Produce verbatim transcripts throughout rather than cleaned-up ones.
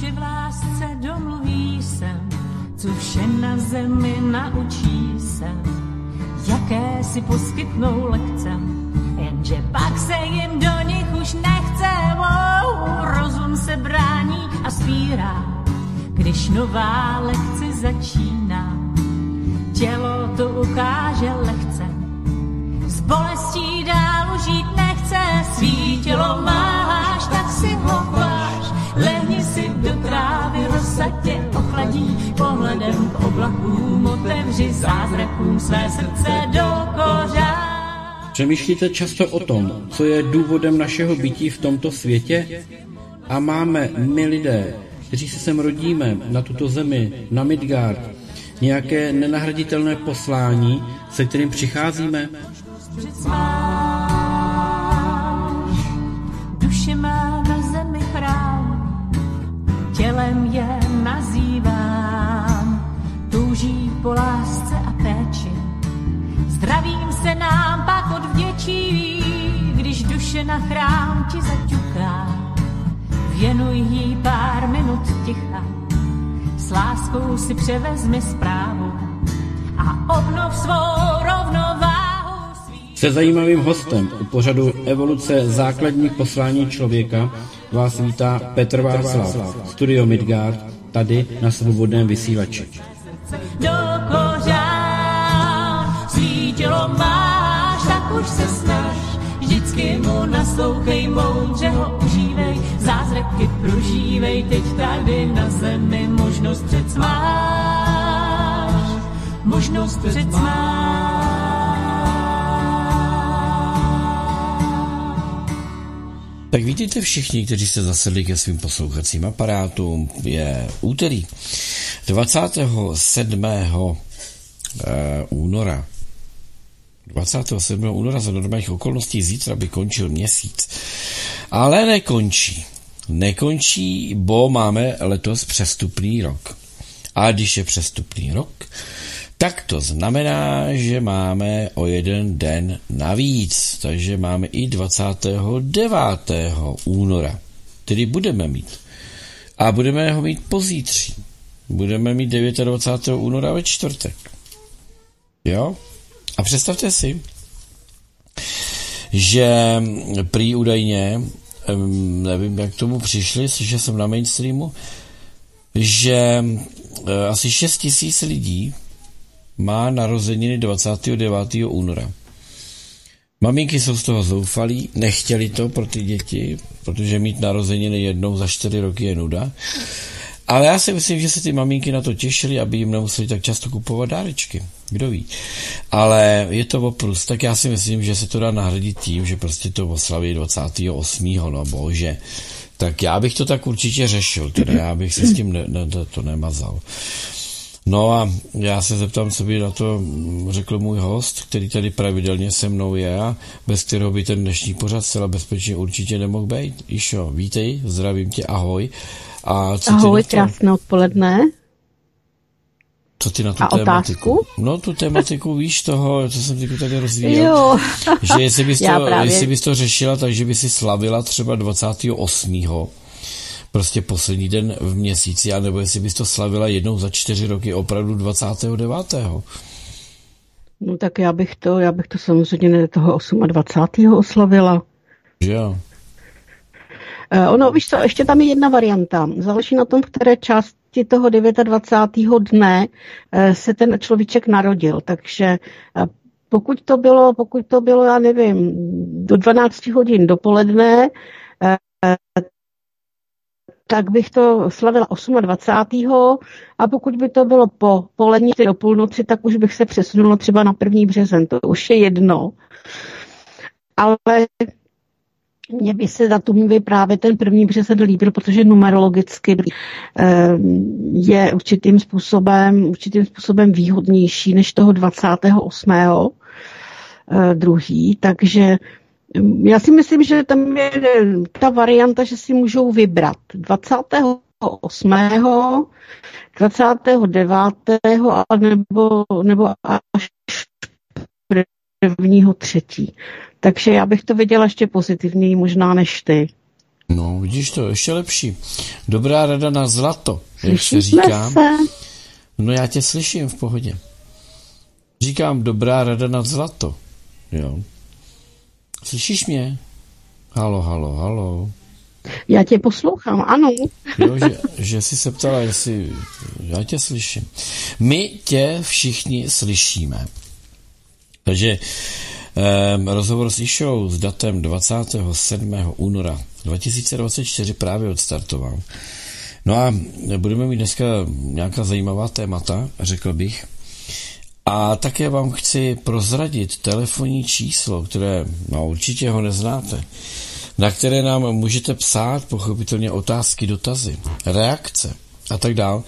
duše v lásce domluví sem, co vše na zemi naučí sem, jaké si poskytnou lekce, jenže pak se jim do nich už nechce. Wow, rozum se brání a spírá, když nová lekce začíná. Tělo to ukáže lehce, s bolestí dál žít nechce. Svý tělo máš, tak si ho chváš, lehni si do trávy, rosa tě ochladí. Pohledem k oblakům otevři zázrakům své srdce do kořán. Přemýšlíte často o tom, co je důvodem našeho bytí v tomto světě? A máme my lidé, kteří se sem rodíme, na tuto zemi, na Midgard, nějaké nenahraditelné poslání, se kterým přicházíme? Duše má na zemi chrám, tělem je nazývám, touží po lásce a péči. Zdravím se nám pak odvděčí, když duše na chrám ti zaťuká. Věnuj jí pár minut ticha, s láskou si převezmi zprávu a obnov svou rovnováhu. Se zajímavým hostem u pořadu Evoluce základních poslání člověka vás vítá Petr Václav, studio Midgard, tady na Svobodném vysílači. Tělo máš, tak už se snaž, vždycky mu naslouchej, moudře ho užívej, zázraky prožívej, teď tady na zemi možnost přec máš, možnost přec máš. Tak vidíte všichni, kteří se zasedli ke svým poslouchacím aparátům, je úterý dvacátého sedmého února. dvacátého sedmého února za normálních okolností zítra by končil měsíc. Ale nekončí. Nekončí, bo máme letos přestupný rok. A když je přestupný rok, tak to znamená, že máme o jeden den navíc. Takže máme i dvacátého devátého února. Tedy budeme mít. A budeme ho mít pozítří. Budeme mít dvacátého devátého února ve čtvrtek. Jo? A představte si, že prý údajně, nevím, jak k tomu přišli, že jsem na mainstreamu, že asi šest tisíc lidí má narozeniny dvacátého devátého února. Maminky jsou z toho zoufalí, nechtěli to pro ty děti, protože mít narozeniny jednou za čtyři roky je nuda. Ale já si myslím, že se ty maminky na to těšily, aby jim nemuseli tak často kupovat dárečky. Kdo ví. Ale je to oprus. Tak já si myslím, že se to dá nahradit tím, že prostě to oslaví dvacátého osmého No bože. Tak já bych to tak určitě řešil. Teda já bych se s tím ne, ne, to nemazal. No a já se zeptám, co by na to řekl můj host, který tady pravidelně se mnou je a bez kterého by ten dnešní pořad zcela bezpečně určitě nemohl být. Išo, vítej, zdravím tě, ahoj. A co ahoj, krásné odpoledne. Co ty na tu a tématiku? Otázku? No tu tématiku víš toho, co jsem teď tady rozvíjel. Že jestli bys, to, jestli bys to řešila, takže by si slavila třeba dvacátého osmého Prostě poslední den v měsíci, anebo jestli bys to slavila jednou za čtyři roky opravdu dvacátého devátého No tak já bych to, já bych to samozřejmě toho dvacátého osmého oslavila. Že jo. Ono, víš co, ještě tam je jedna varianta. Záleží na tom, v které části toho dvacátého devátého dne se ten človíček narodil. Takže pokud to bylo, pokud to bylo, já nevím, do dvanácti hodin dopoledne, tak bych to slavila dvacátého osmého A pokud by to bylo po polední do půlnoci, tak už bych se přesunula třeba na prvního března To už je jedno. Ale mně by se datum by právě ten první březen líbil, protože numerologicky je určitým způsobem, určitým způsobem výhodnější než toho dvacátého osmého druhý Takže já si myslím, že tam je ta varianta, že si můžou vybrat dvacátého osmého, dvacátého devátého a nebo, nebo až prvního třetí Takže já bych to viděla ještě pozitivněji možná než ty. No, vidíš to, ještě lepší. Dobrá rada na zlato, jak se říkám. No, já tě slyším v pohodě. Říkám, dobrá rada na zlato. Jo. Slyšíš mě? Halo, halo, halo. Já tě poslouchám, ano. Jo, že, že jsi se ptala, jestli... Já tě slyším. My tě všichni slyšíme. Takže eh, rozhovor s Išou s datem dvacátého sedmého února dva tisíce dvacet čtyři právě odstartoval. No a budeme mít dneska nějaká zajímavá témata, řekl bych. A také vám chci prozradit telefonní číslo, které, no určitě ho neznáte, na které nám můžete psát, pochopitelně otázky, dotazy, reakce a tak dál.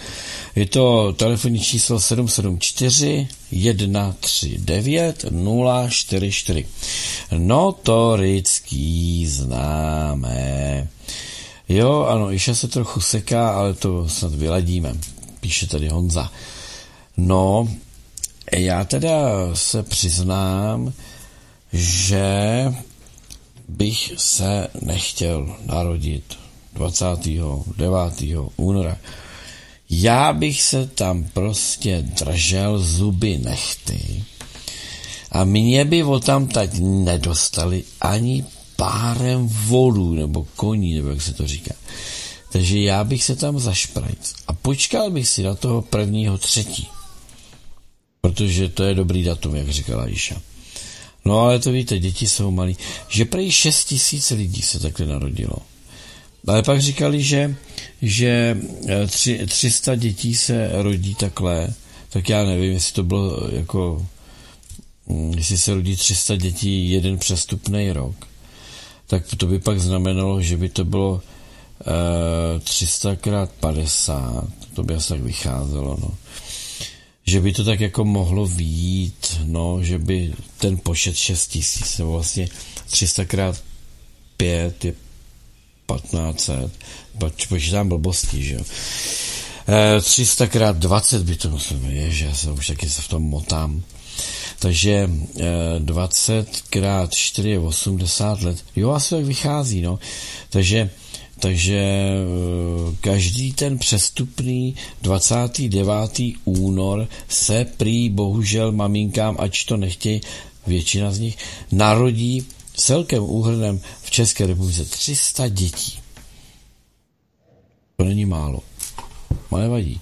Je to telefonní číslo sedm sedm čtyři jedna tři devět nula čtyři čtyři. Notorický známé. Jo, ano, Iša se trochu seká, ale to snad vyladíme, píše tady Honza. No, já teda se přiznám, že bych se nechtěl narodit dvacátého devátého února. Já bych se tam prostě držel zuby nechty a mě by odtamtať nedostali ani párem volů nebo koní, nebo jak se to říká. Takže já bych se tam zašprajc a počkal bych si na toho prvního třetí. Protože to je dobrý datum, jak říkala Iša. No ale to víte, děti jsou malí. Že prej šest tisíc lidí se takhle narodilo. Ale pak říkali, že, že tři, tři sta dětí se rodí takhle. Tak já nevím, jestli to bylo jako... Jestli se rodí tři sta dětí jeden přestupnej rok. Tak to by pak znamenalo, že by to bylo e, tři sta krát padesát. To by asi tak vycházelo, no. Že by to tak jako mohlo vyjít, no, že by ten počet šest tisíc, nebo vlastně tři sta krát pět je patnáct set, počítám blbosti, že jo. E, tři sta krát dvacet by to muselo, ježi, já se už taky se v tom motám. Takže e, dvacet krát čtyři je osmdesát let, jo, asi tak vychází, no, takže... Takže každý ten přestupný dvacátého devátého února se prý, bohužel maminkám, ač to nechtějí, většina z nich, narodí celkem úhrnem v České republice tři sta dětí. To není málo. A nevadí.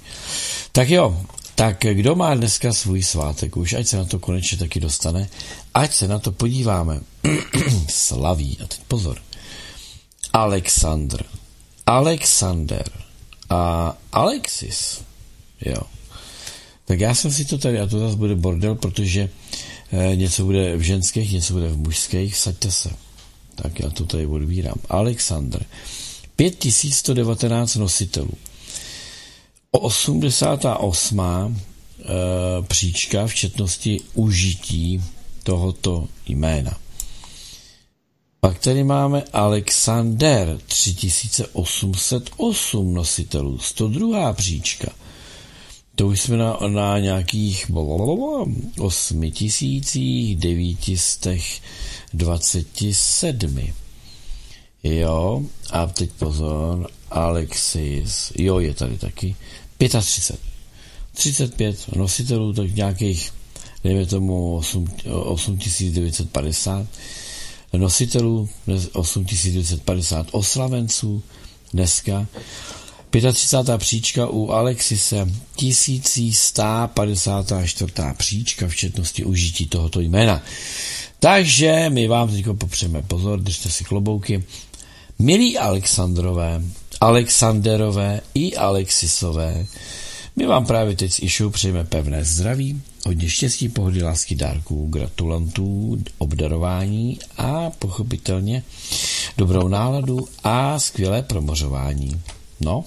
Tak jo, tak kdo má dneska svůj svátek? Už ať se na to konečně taky dostane. Ať se na to podíváme. Slaví. A teď pozor. Alexandr, Alexander a Alexis, jo. Tak já jsem si to tady, a to zase bude bordel, protože eh, něco bude v ženských, něco bude v mužských, saďte se. Tak já to tady odvírám. Alexandr, pět tisíc sto devatenáct nositelů. osmdesátá osmá eh, příčka v četnosti užití tohoto jména. Pak tady máme Alexander, tři tisíce osm set osm nositelů, sto druhá příčka. To už jsme na, na nějakých osm tisíc devět set dvacet sedm. Jo, a teď pozor, Alexis, jo, je tady taky, třicet pět. třicet pět nositelů, tak nějakých, dejme tomu osm tisíc devět set padesát. Nositelů osm tisíc devět set padesát oslavenců dneska. třicátá pátá příčka u Alexise, jedenáct padesát čtyři příčka v četnosti užití tohoto jména. Takže my vám teď popřeme pozor, držte si klobouky. Milí Alexandrové, Alexanderové i Alexisové, my vám právě teď s Išou přejeme pevné zdraví, hodně štěstí, pohody, lásky, dárků, gratulantů, obdarování a pochopitelně dobrou náladu a skvělé promořování. No,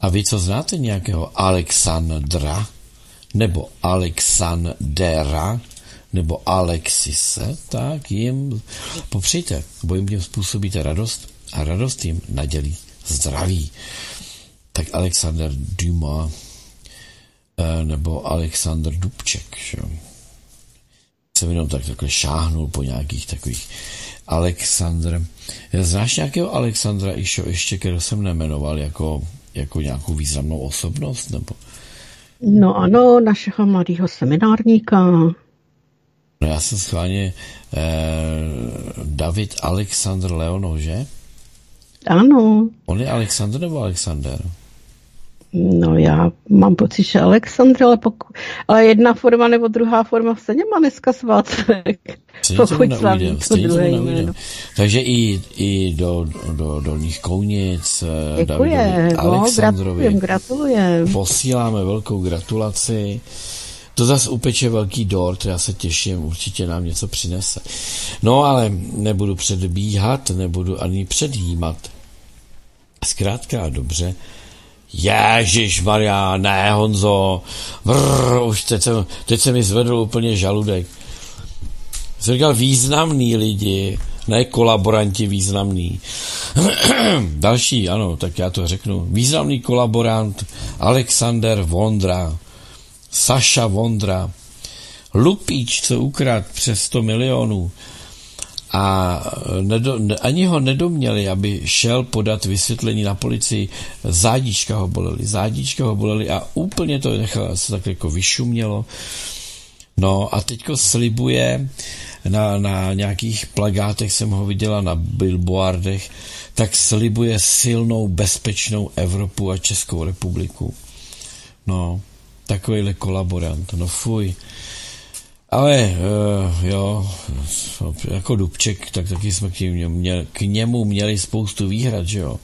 a vy, co znáte nějakého Alexandra, nebo Alexandera, nebo Alexise, tak jim popřejte, bo jim tím způsobíte radost a radost jim nadělí zdraví. Tak Alexandr Dumas nebo Alexandr Dubček, že? Jsem jenom tak takhle šáhnul po nějakých takových Alexandr. Znáš nějakého Alexandra Išo ještě, kterého jsem nejmenoval jako, jako nějakou významnou osobnost? Nebo... No ano, našeho mladého seminárníka. No já jsem schválně eh, David Alexandr Leonov, že? Ano. On je Alexandr nebo Alexander? No já mám pocit, že Alexandr, ale, poku- ale jedna forma nebo druhá forma se nemá dneska svátek. Pokud slavím to druhé jméno. Takže i, i do, do, do Dolních Kounic Davidovi Alexandrovi. Gratulujem, gratulujem. Posíláme velkou gratulaci. To zase upeče velký dort, já se těším, určitě nám něco přinese. No ale nebudu předbíhat, nebudu ani předjímat. Zkrátka a dobře, ježišmarja, ne Honzo, brr, už teď, jsem, teď se mi zvedl úplně žaludek. Jsem říkal významný lidi, ne kolaboranti významný. Další, ano, tak já to řeknu. Významný kolaborant Aleksander Vondra, Saša Vondra, Lupíč, co ukrad přes sto milionů a nedo, ani ho nedoměli, aby šel podat vysvětlení na policii. Zádička ho boleli, zádička ho boleli a úplně to nechal, se tak jako vyšumělo. No a teďko slibuje na, na nějakých plakátech, jsem ho viděla na billboardech, tak slibuje silnou, bezpečnou Evropu a Českou republiku. No, takovýhle kolaborant, no fuj. Ale uh, jo, jako Dubček, tak taky jsme k němu měli, k němu měli spoustu výhrad, že jo. Uh,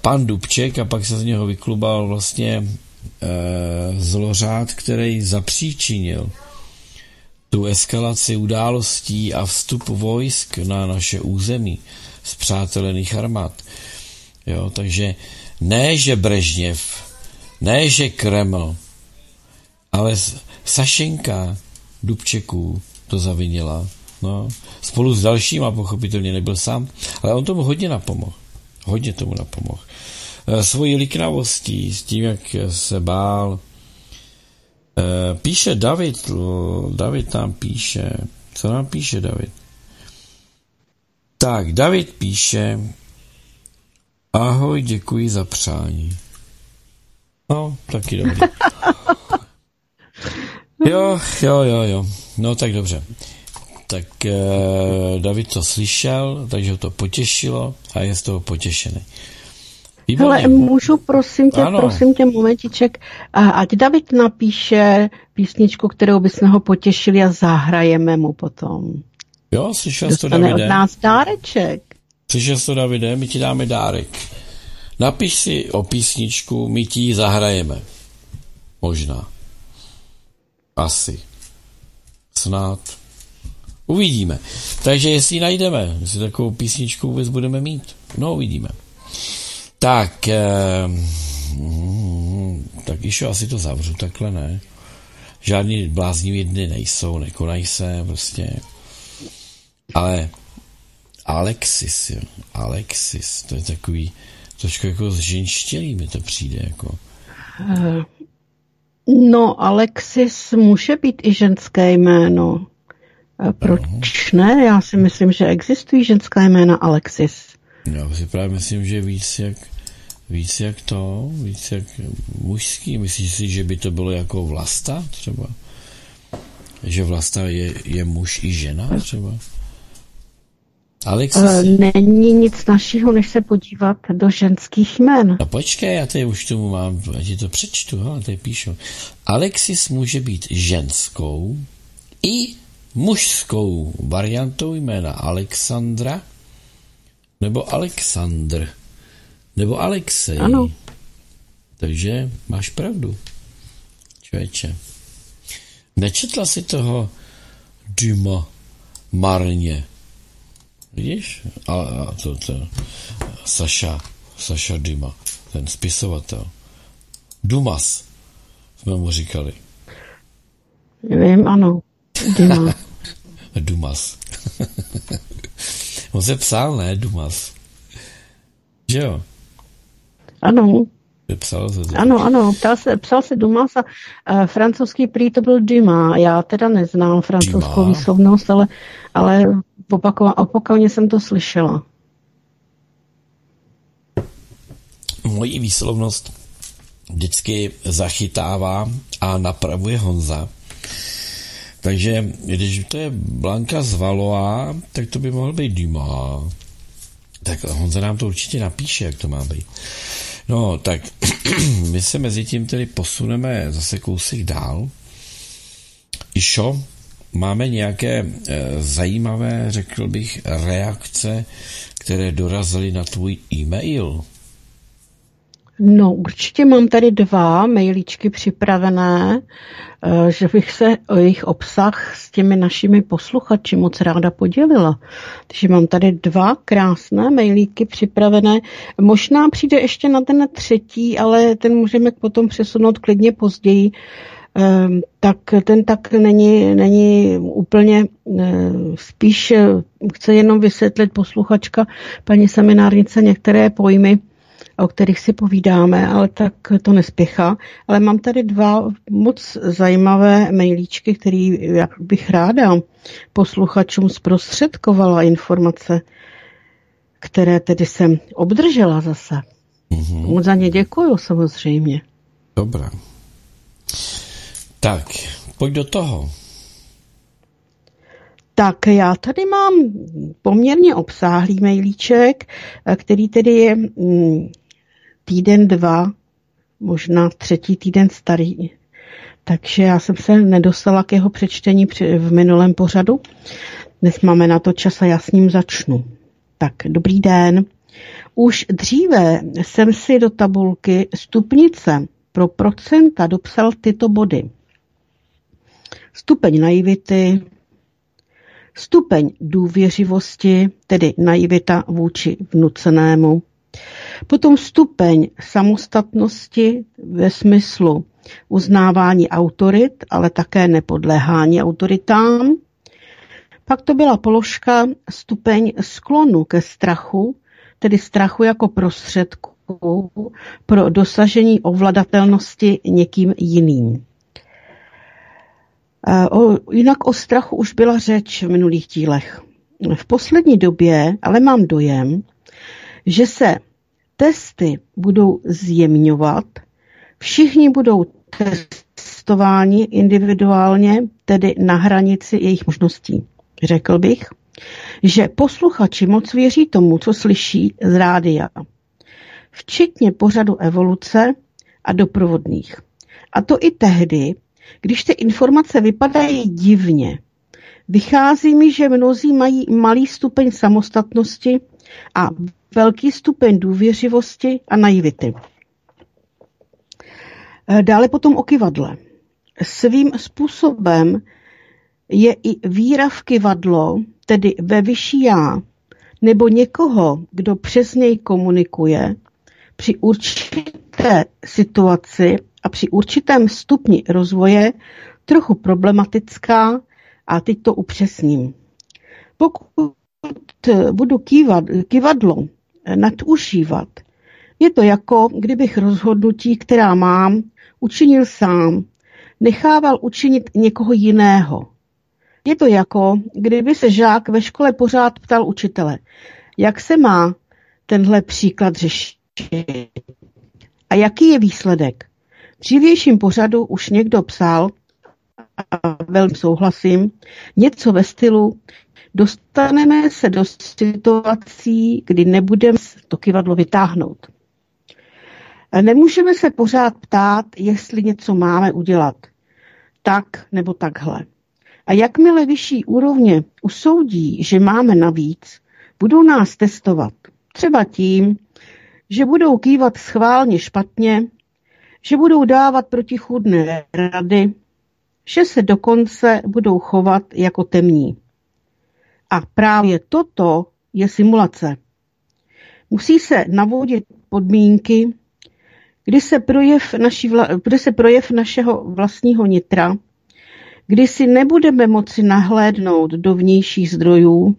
pan Dubček a pak se z něho vyklubal vlastně uh, zlořád, který zapříčinil tu eskalaci událostí a vstup vojsk na naše území z přátelených armád. Jo, takže ne, že Brežněv, ne, že Kreml, ale Sašenka Dubčeků to zavinila. No, spolu s dalšíma, pochopitelně nebyl sám, ale on tomu hodně napomohl. Hodně tomu napomohl. Svojí liknavostí, s tím, jak se bál. Píše David, David nám píše, co nám píše David? Tak, David píše, ahoj, děkuji za přání. No, taky dobrý. Jo, jo, jo, jo. No tak dobře. Tak eh, David to slyšel, takže ho to potěšilo a je z toho potěšený. Výborně. Hele, můžu, prosím tě, ano. prosím tě, momentiček, ať David napíše písničku, kterou bychom ho potěšili a zahrajeme mu potom. Jo, slyšel jsi to, Davide. Dostane od nás dáreček. Slyšel jsi to, Davide, my ti dáme dárek. Napiš si o písničku, my ti ji zahrajeme. Možná. Asi. Snad. Uvidíme. Takže jestli ji najdeme, jestli takovou písničku vůbec budeme mít. No, uvidíme. Tak. Eh, mm, tak ještě asi to zavřu takhle, ne? Žádný bláznivý dny nejsou, nekonají se, prostě. Ale Alexis, jo. Alexis, to je takový trošku jako zženštělý mi to přijde, jako. Uh. No, Alexis může být i ženské jméno. Proč ne? Já si myslím, že existují ženská jména Alexis. Já si právě myslím, že víc jak, víc jak to, víc jak mužský. Myslíš si, že by to bylo jako Vlasta třeba? Že Vlasta je, je muž i žena třeba? Alexis. Není nic našího, než se podívat do ženských jmen. No počkej, já tady už tomu mám, já ti to přečtu, hele, tady píšu. Alexis může být ženskou i mužskou variantou jména Alexandra nebo Alexandr nebo Alexej. Ano. Takže máš pravdu, člověče. Nečetla si toho Duma marně. Vidíš? A, a to, to Saša, Saša Duma, ten spisovatel. Dumas, jsme mu říkali. Vím, ano. Duma. Dumas. On se psal, ne? Dumas. Že jo? Ano. Psal se Dumas. Ano, ano, ptal se, psal se Dumas a e, francouzský prý to byl Dumas. Já teda neznám francouzskou Dumas. výslovnost, ale, ale opakovaně jsem to slyšela. Moji výslovnost vždycky zachytává a napravuje Honza. Takže když to je Blanka z Valois, tak to by mohl být Dumas. Tak Honza nám to určitě napíše, jak to má být. No, tak my se mezi tím tedy posuneme zase kousek dál. Išo, máme nějaké e, zajímavé, řekl bych, reakce, které dorazily na tvůj e-mail? No, určitě mám tady dva mailíčky připravené, e, že bych se o jejich obsah s těmi našimi posluchači moc ráda podělila. Takže mám tady dva krásné mailíky připravené. Možná přijde ještě na ten třetí, ale ten můžeme potom přesunout klidně později. E, tak ten tak není, není úplně, e, spíš chce jenom vysvětlit posluchačka, paní seminárnice, některé pojmy, o kterých si povídáme, ale tak to nespěchá. Ale mám tady dva moc zajímavé mailíčky, které bych ráda posluchačům zprostředkovala informace, které tedy jsem obdržela zase. Mm-hmm. Za ně děkuju samozřejmě. Dobrá. Tak, pojď do toho. Tak já tady mám poměrně obsáhlý mailíček, který tedy je týden, dva, možná třetí týden starý. Takže já jsem se nedostala k jeho přečtení v minulém pořadu. Dnes máme na to čas a já s ním začnu. Tak, dobrý den. Už dříve jsem si do tabulky stupnice pro procenta dopsal tyto body. Stupeň naivity, stupeň důvěřivosti, tedy naivita vůči vnucenému. Potom stupeň samostatnosti ve smyslu uznávání autorit, ale také nepodléhání autoritám. Pak to byla položka stupeň sklonu ke strachu, tedy strachu jako prostředku pro dosažení ovladatelnosti někým jiným. O, jinak o strachu už byla řeč v minulých dílech. V poslední době ale mám dojem, že se testy budou zjemňovat, všichni budou testováni individuálně, tedy na hranici jejich možností. Řekl bych, že posluchači moc věří tomu, co slyší z rádia, včetně pořadu Evoluce a doprovodných. A to i tehdy, když ty informace vypadají divně, vychází mi, že mnozí mají malý stupeň samostatnosti a velký stupeň důvěřivosti a naivity. Dále potom o kyvadle. Svým způsobem je i víra v kyvadlo, tedy ve vyšší já, nebo někoho, kdo přes něj komunikuje, při určité situaci a při určitém stupni rozvoje trochu problematická a teď to upřesním. Pokud budu kývat, kývadlo nadužívat, je to jako, kdybych rozhodnutí, která mám, učinil sám, nechával učinit někoho jiného. Je to jako, kdyby se žák ve škole pořád ptal učitele, jak se má tenhle příklad řešit a jaký je výsledek. V dřívějším pořadu už někdo psal, a velmi souhlasím, něco ve stylu dostaneme se do situací, kdy nebudeme to kyvadlo vytáhnout. Nemůžeme se pořád ptát, jestli něco máme udělat. Tak nebo takhle. A jakmile vyšší úrovně usoudí, že máme navíc, budou nás testovat. Třeba tím, že budou kývat schválně špatně, že budou dávat protichůdné rady, že se dokonce budou chovat jako temní. A právě toto je simulace. Musí se navodit podmínky, kdy se projev, naší vla, kdy se projev našeho vlastního nitra, kdy si nebudeme moci nahlédnout do vnějších zdrojů,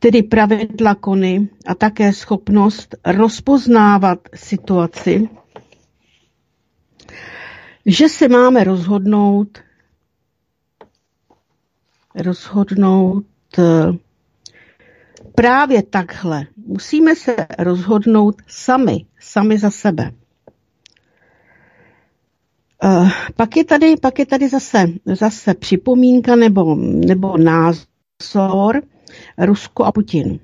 tedy pravidla kony a také schopnost rozpoznávat situaci, že se máme rozhodnout, rozhodnout právě takhle. Musíme se rozhodnout sami, sami za sebe. Uh, pak je tady, pak je tady zase, zase připomínka nebo, nebo názor Rusko a Putin.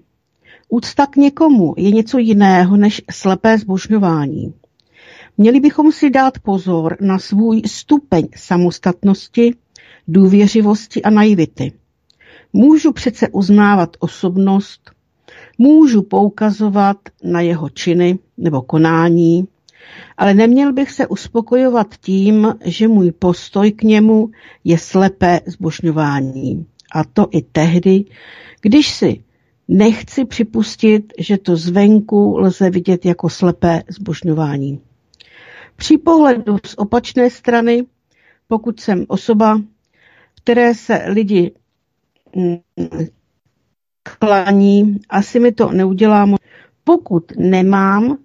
Úcta k někomu je něco jiného než slepé zbožňování. Měli bychom si dát pozor na svůj stupeň samostatnosti, důvěřivosti a naivity. Můžu přece uznávat osobnost, můžu poukazovat na jeho činy nebo konání, ale neměl bych se uspokojovat tím, že můj postoj k němu je slepé zbožňování. A to i tehdy, když si nechci připustit, že to zvenku lze vidět jako slepé zbožňování. Při pohledu z opačné strany, pokud jsem osoba, které se lidi klaní, asi mi to neudělá moc, pokud nemám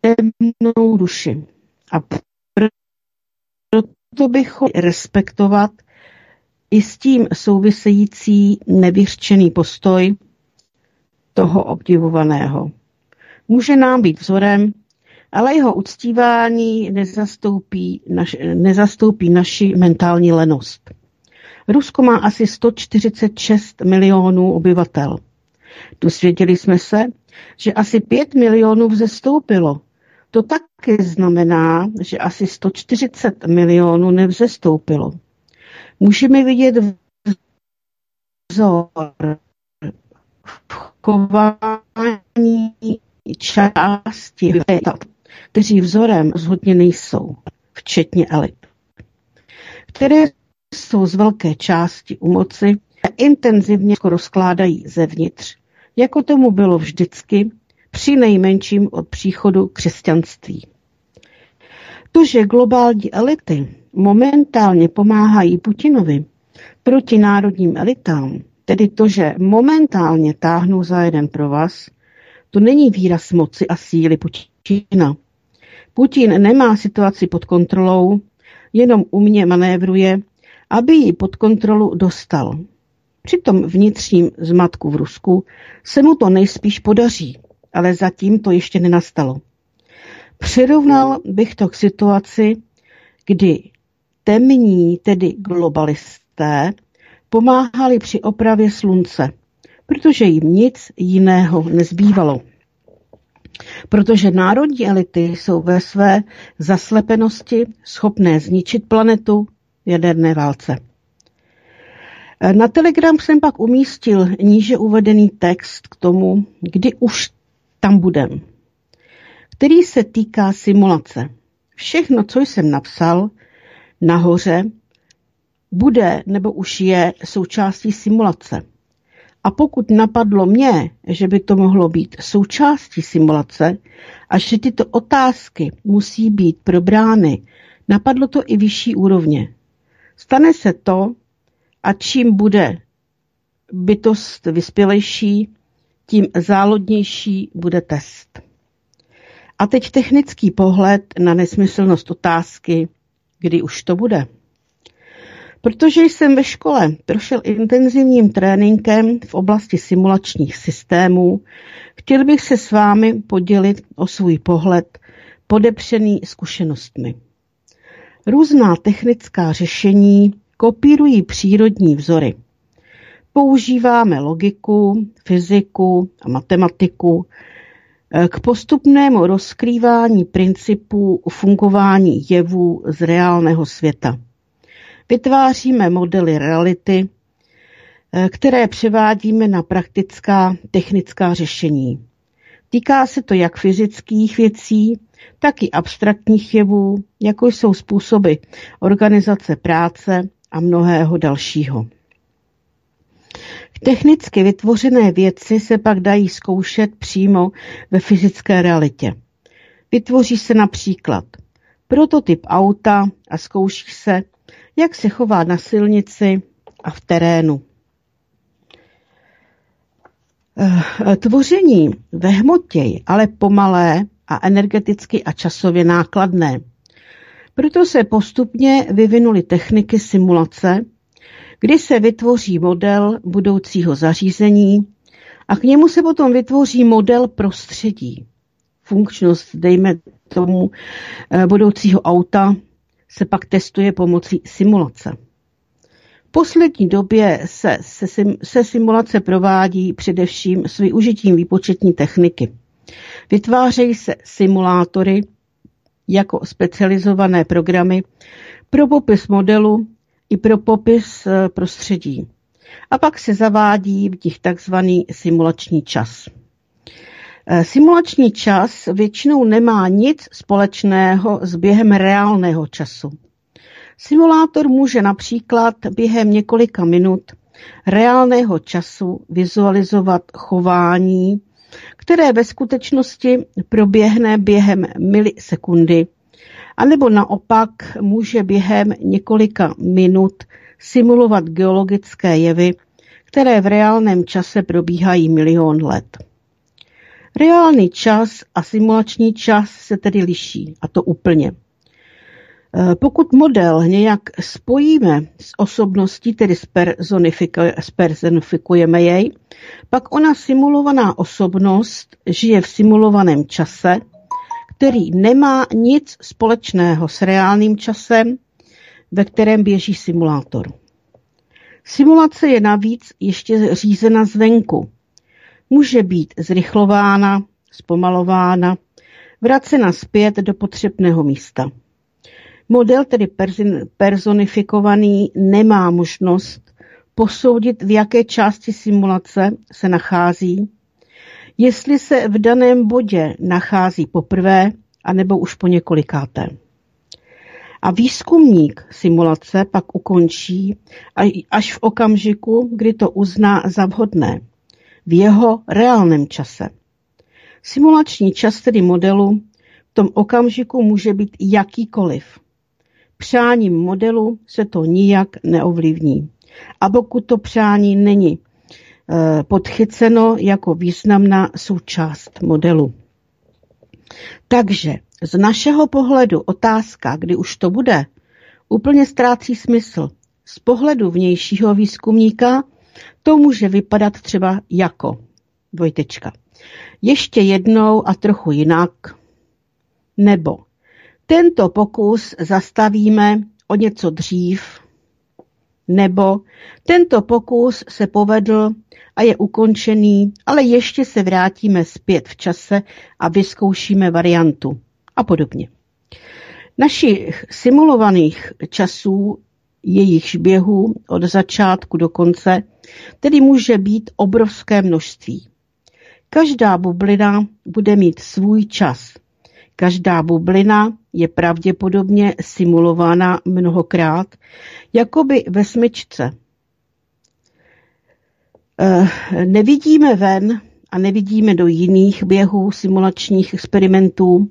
temnou duši. A proto bychom respektovat i s tím související nevyřčený postoj toho obdivovaného. Může nám být vzorem, ale jeho uctívání nezastoupí, naš, nezastoupí naši mentální lenost. Rusko má asi sto čtyřicet šest milionů obyvatel. Dosvěděli jsme se, že asi pět milionů vzestoupilo. To taky znamená, že asi sto čtyřicet milionů nevzestoupilo. Můžeme vidět vzor v chování části lidí, kteří vzorem rozhodně nejsou, včetně elit, které jsou z velké části u moci a intenzivně rozkládají zevnitř, jako tomu bylo vždycky, při nejmenším od příchodu křesťanství. To, že globální elity momentálně pomáhají Putinovi proti národním elitám, tedy to, že momentálně táhnou za jeden provaz, to není výraz moci a síly Putina. Putin nemá situaci pod kontrolou, jenom umně manévruje, aby ji pod kontrolu dostal. Při tom vnitřním zmatku v Rusku se mu to nejspíš podaří, ale zatím to ještě nenastalo. Přirovnal bych to k situaci, kdy temní, tedy globalisté, pomáhali při opravě slunce, protože jim nic jiného nezbývalo. Protože národní elity jsou ve své zaslepenosti schopné zničit planetu jaderné válce. Na Telegram jsem pak umístil níže uvedený text k tomu, kdy už tam budem, který se týká simulace. Všechno, co jsem napsal nahoře, bude nebo už je součástí simulace. A pokud napadlo mě, že by to mohlo být součástí simulace a že tyto otázky musí být probrány, napadlo to i vyšší úrovně. Stane se to, a čím bude bytost vyspělejší, tím záludnější bude test. A teď technický pohled na nesmyslnost otázky, kdy už to bude. Protože jsem ve škole prošel intenzivním tréninkem v oblasti simulačních systémů, chtěl bych se s vámi podělit o svůj pohled podepřený zkušenostmi. Různá technická řešení kopírují přírodní vzory. Používáme logiku, fyziku a matematiku k postupnému rozkrývání principů fungování jevů z reálného světa. Vytváříme modely reality, které převádíme na praktická technická řešení. Týká se to jak fyzických věcí, tak i abstraktních jevů, jako jsou způsoby organizace práce a mnohého dalšího. Technicky vytvořené věci se pak dají zkoušet přímo ve fyzické realitě. Vytvoří se například prototyp auta a zkouší se, jak se chová na silnici a v terénu. Tvoření ve hmotě je ale pomalé a energeticky a časově nákladné. Proto se postupně vyvinuly techniky simulace, kdy se vytvoří model budoucího zařízení a k němu se potom vytvoří model prostředí. Funkčnost, dejme tomu, budoucího auta se pak testuje pomocí simulace. V poslední době se, se, se simulace provádí především s využitím výpočetní techniky. Vytvářejí se simulátory jako specializované programy pro popis modelu i pro popis prostředí. A pak se zavádí v nich takzvaný simulační čas. Simulační čas většinou nemá nic společného s během reálného času. Simulátor může například během několika minut reálného času vizualizovat chování, které ve skutečnosti proběhne během milisekundy, anebo naopak může během několika minut simulovat geologické jevy, které v reálném čase probíhají milion let. Reálný čas a simulační čas se tedy liší, a to úplně. Pokud model nějak spojíme s osobností, tedy zpersonifikujeme jej, pak ona simulovaná osobnost žije v simulovaném čase, který nemá nic společného s reálným časem, ve kterém běží simulátor. Simulace je navíc ještě řízena zvenku. Může být zrychlována, zpomalována, vracena zpět do potřebného místa. Model, tedy personifikovaný, nemá možnost posoudit, v jaké části simulace se nachází, jestli se v daném bodě nachází poprvé anebo už po několikáté. A výzkumník simulace pak ukončí až v okamžiku, kdy to uzná za vhodné, v jeho reálném čase. Simulační čas tedy modelu v tom okamžiku může být jakýkoliv. Přáním modelu se to nijak neovlivní. A pokud to přání není podchyceno jako významná součást modelu. Takže z našeho pohledu otázka, kdy už to bude, úplně ztrácí smysl. Z pohledu vnějšího výzkumníka to může vypadat třeba jako dvojtečka. Ještě jednou a trochu jinak. Nebo tento pokus zastavíme o něco dřív. Nebo tento pokus se povedl a je ukončený, ale ještě se vrátíme zpět v čase a vyzkoušíme variantu a podobně. Našich simulovaných časů, jejichž běhů od začátku do konce, tedy může být obrovské množství. Každá bublina bude mít svůj čas. Každá bublina je pravděpodobně simulována mnohokrát, jako by ve smyčce. E, nevidíme ven a nevidíme do jiných běhů simulačních experimentů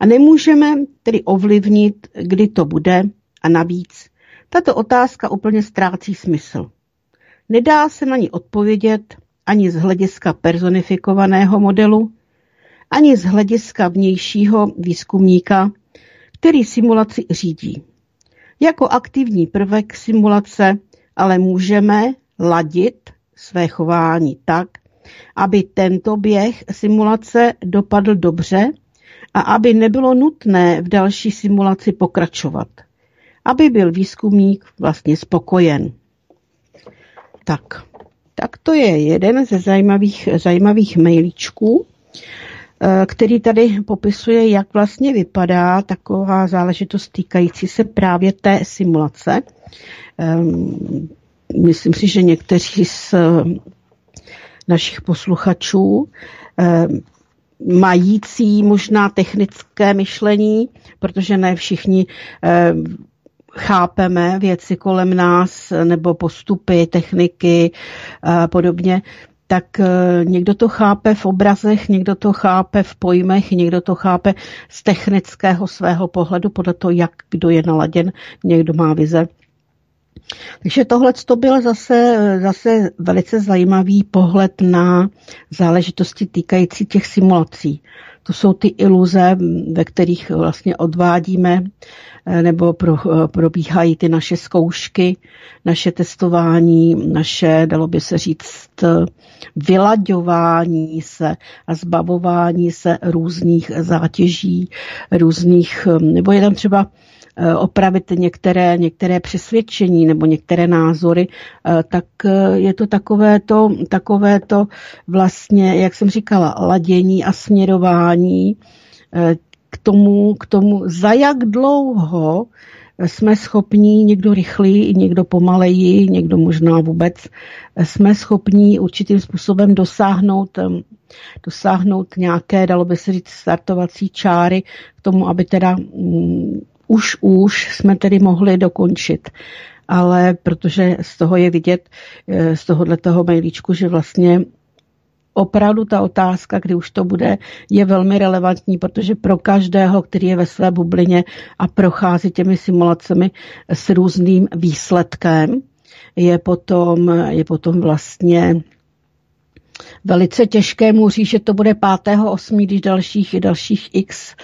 a nemůžeme tedy ovlivnit, kdy to bude a navíc. Tato otázka úplně ztrácí smysl. Nedá se na ní odpovědět ani z hlediska personifikovaného modelu, ani z hlediska vnějšího výzkumníka, který simulaci řídí. Jako aktivní prvek simulace ale můžeme ladit své chování tak, aby tento běh simulace dopadl dobře a aby nebylo nutné v další simulaci pokračovat. Aby byl výzkumník vlastně spokojen. Tak, tak to je jeden ze zajímavých, zajímavých mailíčků, který tady popisuje, jak vlastně vypadá taková záležitost týkající se právě té simulace. Myslím si, že někteří z našich posluchačů mající možná technické myšlení, protože ne všichni chápeme věci kolem nás nebo postupy, techniky a podobně, tak někdo to chápe v obrazech, někdo to chápe v pojmech, někdo to chápe z technického svého pohledu, podle toho, jak kdo je naladěn, někdo má vize. Takže tohle to byl zase, zase velice zajímavý pohled na záležitosti týkající těch simulací. To jsou ty iluze, ve kterých vlastně odvádíme nebo pro, probíhají ty naše zkoušky, naše testování, naše, dalo by se říct, vylaďování se a zbavování se různých zátěží, různých, nebo je tam třeba opravit některé, některé přesvědčení nebo některé názory, tak je to takové to, takové to vlastně, jak jsem říkala, ladění a směrování k tomu, k tomu, za jak dlouho jsme schopní, někdo rychleji, někdo pomaleji, někdo možná vůbec, jsme schopní určitým způsobem dosáhnout, dosáhnout nějaké, dalo by se říct, startovací čáry k tomu, aby teda Už, už jsme tedy mohli dokončit, ale protože z toho je vidět, z tohohle toho mailíčku, že vlastně opravdu ta otázka, kdy už to bude, je velmi relevantní, protože pro každého, který je ve své bublině a prochází těmi simulacemi s různým výsledkem, je potom, je potom vlastně velice těžké mu říct, že to bude pátého osmého, když dalších, dalších x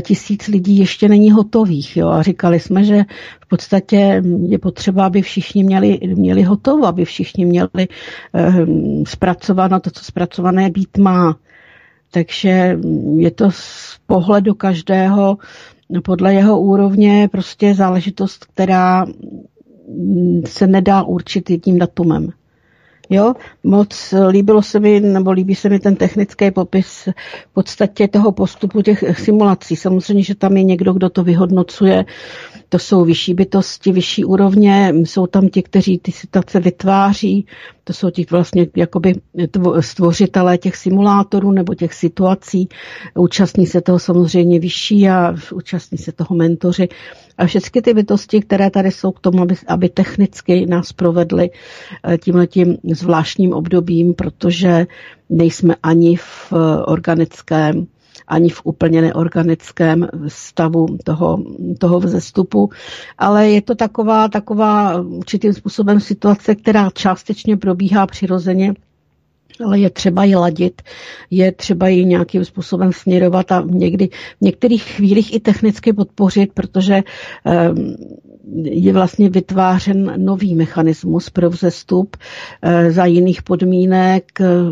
tisíc lidí ještě není hotových. Jo? A říkali jsme, že v podstatě je potřeba, aby všichni měli, měli hotovo, aby všichni měli um, zpracováno to, co zpracované být má. Takže je to z pohledu každého, podle jeho úrovně, prostě záležitost, která se nedá určit jedním datumem. Jo, moc líbilo se mi, nebo líbí se mi ten technický popis v podstatě toho postupu těch simulací. Samozřejmě, že tam je někdo, kdo to vyhodnocuje, to jsou vyšší bytosti, vyšší úrovně, jsou tam ti, kteří ty situace vytváří, to jsou ti vlastně jakoby stvořitelé těch simulátorů nebo těch situací, účastní se toho samozřejmě vyšší a účastní se toho mentoři. A všechny ty bytosti, které tady jsou k tomu, aby, aby technicky nás provedly tímhletím zvláštním obdobím, protože nejsme ani v organickém, ani v úplně neorganickém stavu toho, toho vzestupu. Ale je to taková, taková určitým způsobem situace, která částečně probíhá přirozeně, ale je třeba ji ladit, je třeba ji nějakým způsobem směrovat a někdy, v některých chvílích i technicky podpořit, protože je vlastně vytvářen nový mechanismus pro vzestup za jiných podmínek,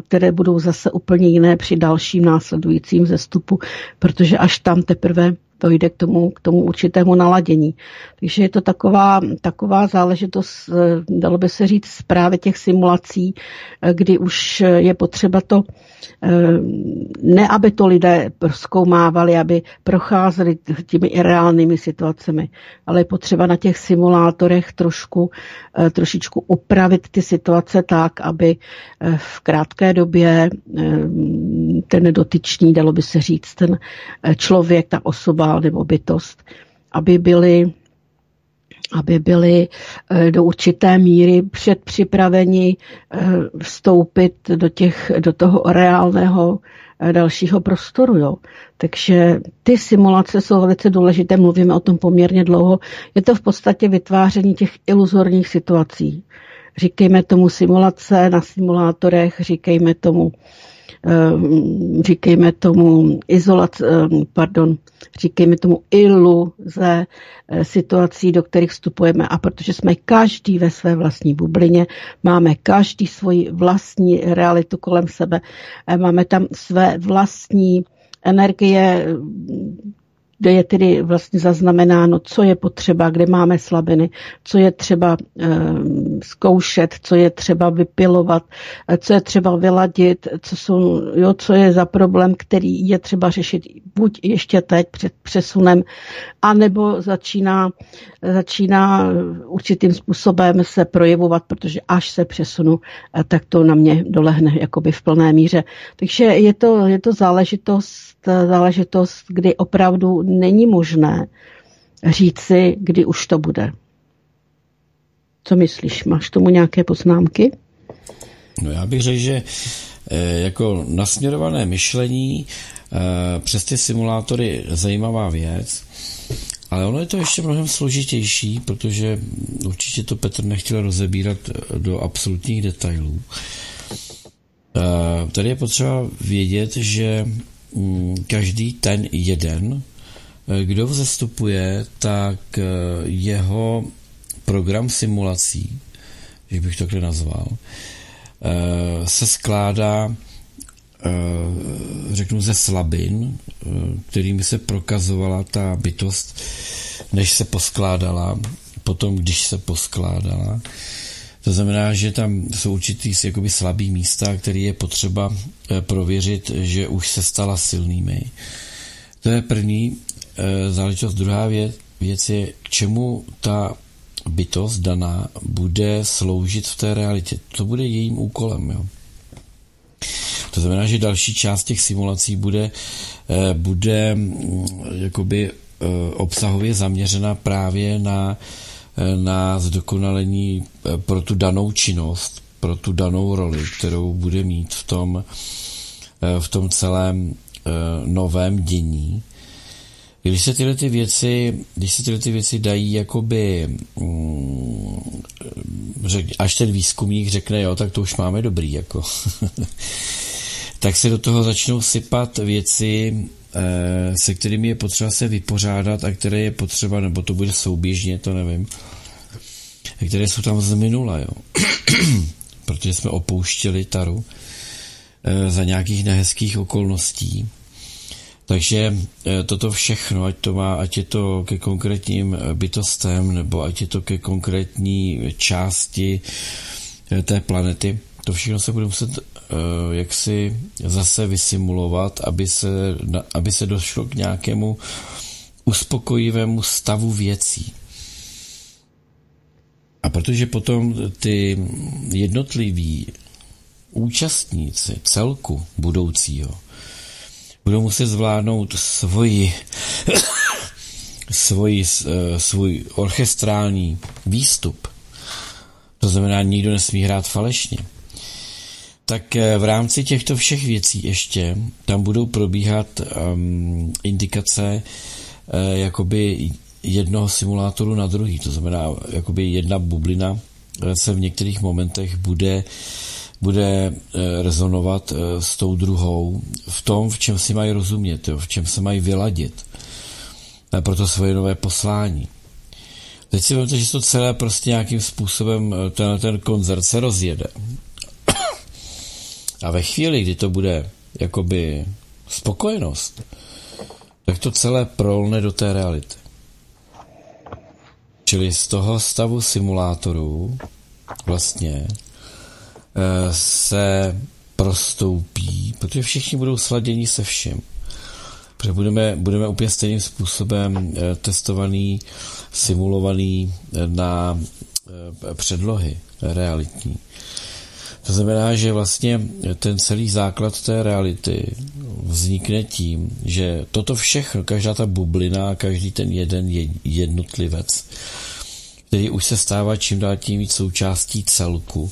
které budou zase úplně jiné při dalším následujícím vzestupu, protože až tam teprve to jde k tomu, k tomu určitému naladění. Takže je to taková, taková záležitost, dalo by se říct, právě těch simulací, kdy už je potřeba to, ne aby to lidé prozkoumávali, aby procházeli těmi reálnými situacemi, ale je potřeba na těch simulátorech trošku, trošičku upravit ty situace tak, aby v krátké době ten dotyčný, dalo by se říct, ten člověk, ta osoba, nebo bytost, aby byly, aby byly do určité míry předpřipraveni vstoupit do, těch, do toho reálného dalšího prostoru. Jo. Takže ty simulace jsou velice důležité, mluvíme o tom poměrně dlouho. Je to v podstatě vytváření těch iluzorních situací. Říkejme tomu simulace na simulátorech, říkejme tomu říkejme tomu izolace, pardon, říkejme tomu iluze situací, do kterých vstupujeme. A protože jsme každý ve své vlastní bublině, máme každý svoji vlastní realitu kolem sebe, máme tam své vlastní energie, kde je tedy vlastně zaznamenáno, co je potřeba, kde máme slabiny, co je třeba zkoušet, co je třeba vypilovat, co je třeba vyladit, co jsou, jo, co je za problém, který je třeba řešit buď ještě teď před přesunem, anebo začíná, začíná určitým způsobem se projevovat, protože až se přesunu, tak to na mě dolehne jakoby v plné míře. Takže je to, je to záležitost, záležitost, kdy opravdu není možné říci, kdy už to bude. Co myslíš? Máš tomu nějaké poznámky? No já bych řekl, že jako nasměrované myšlení přes ty simulátory zajímavá věc. Ale ono je to ještě mnohem složitější, protože určitě to Petr nechtěl rozebírat do absolutních detailů. Tady je potřeba vědět, že každý ten jeden, kdo vzestupuje, tak jeho program simulací, jak bych to takhle nazval, se skládá, řeknu, ze slabin, kterými se prokazovala ta bytost, než se poskládala, potom, když se poskládala. To znamená, že tam jsou určitý jakoby slabý místa, které je potřeba prověřit, že už se stala silnými. To je první záležitost. Druhá věc, věc je, k čemu ta bytost daná bude sloužit v té realitě. To bude jejím úkolem, jo. To znamená, že další část těch simulací bude, bude jakoby obsahově zaměřena právě na, na zdokonalení pro tu danou činnost, pro tu danou roli, kterou bude mít v tom, v tom celém novém dění. Když se tyhle ty věci, když se tyhle ty věci dají jakoby, řek, až ten výzkumník řekne, jo, tak to už máme dobrý, jako. Tak se do toho začnou sypat věci, se kterými je potřeba se vypořádat a které je potřeba, nebo to bude souběžně, to nevím, které jsou tam z minula, jo. Protože jsme opouštěli Taru za nějakých nehezkých okolností. Takže toto všechno, ať to má, ať je to ke konkrétním bytostem, nebo ať je to ke konkrétní části té planety, to všechno se bude muset jaksi zase vysimulovat, aby se, aby se došlo k nějakému uspokojivému stavu věcí. A protože potom ty jednotliví účastníci celku budoucího budou muset zvládnout svoji, svoji, svůj orchestrální výstup. To znamená, nikdo nesmí hrát falešně. Tak v rámci těchto všech věcí ještě tam budou probíhat um, indikace uh, jakoby jednoho simulátoru na druhý. To znamená, jakoby jedna bublina se v některých momentech bude bude rezonovat s tou druhou v tom, v čem si mají rozumět, jo, v čem se mají vyladit pro to svoje nové poslání. Teď si vemte, že to celé prostě nějakým způsobem ten, ten koncert se rozjede. A ve chvíli, kdy to bude jakoby spokojenost, tak to celé prolne do té reality. Čili z toho stavu simulátorů vlastně se prostoupí, protože všichni budou sladěni se vším. Protože budeme, budeme úplně stejným způsobem testovaný, simulovaný na předlohy realitní. To znamená, že vlastně ten celý základ té reality vznikne tím, že toto všechno, každá ta bublina, každý ten jeden jednotlivec, který už se stává čím dál tím víc součástí celku,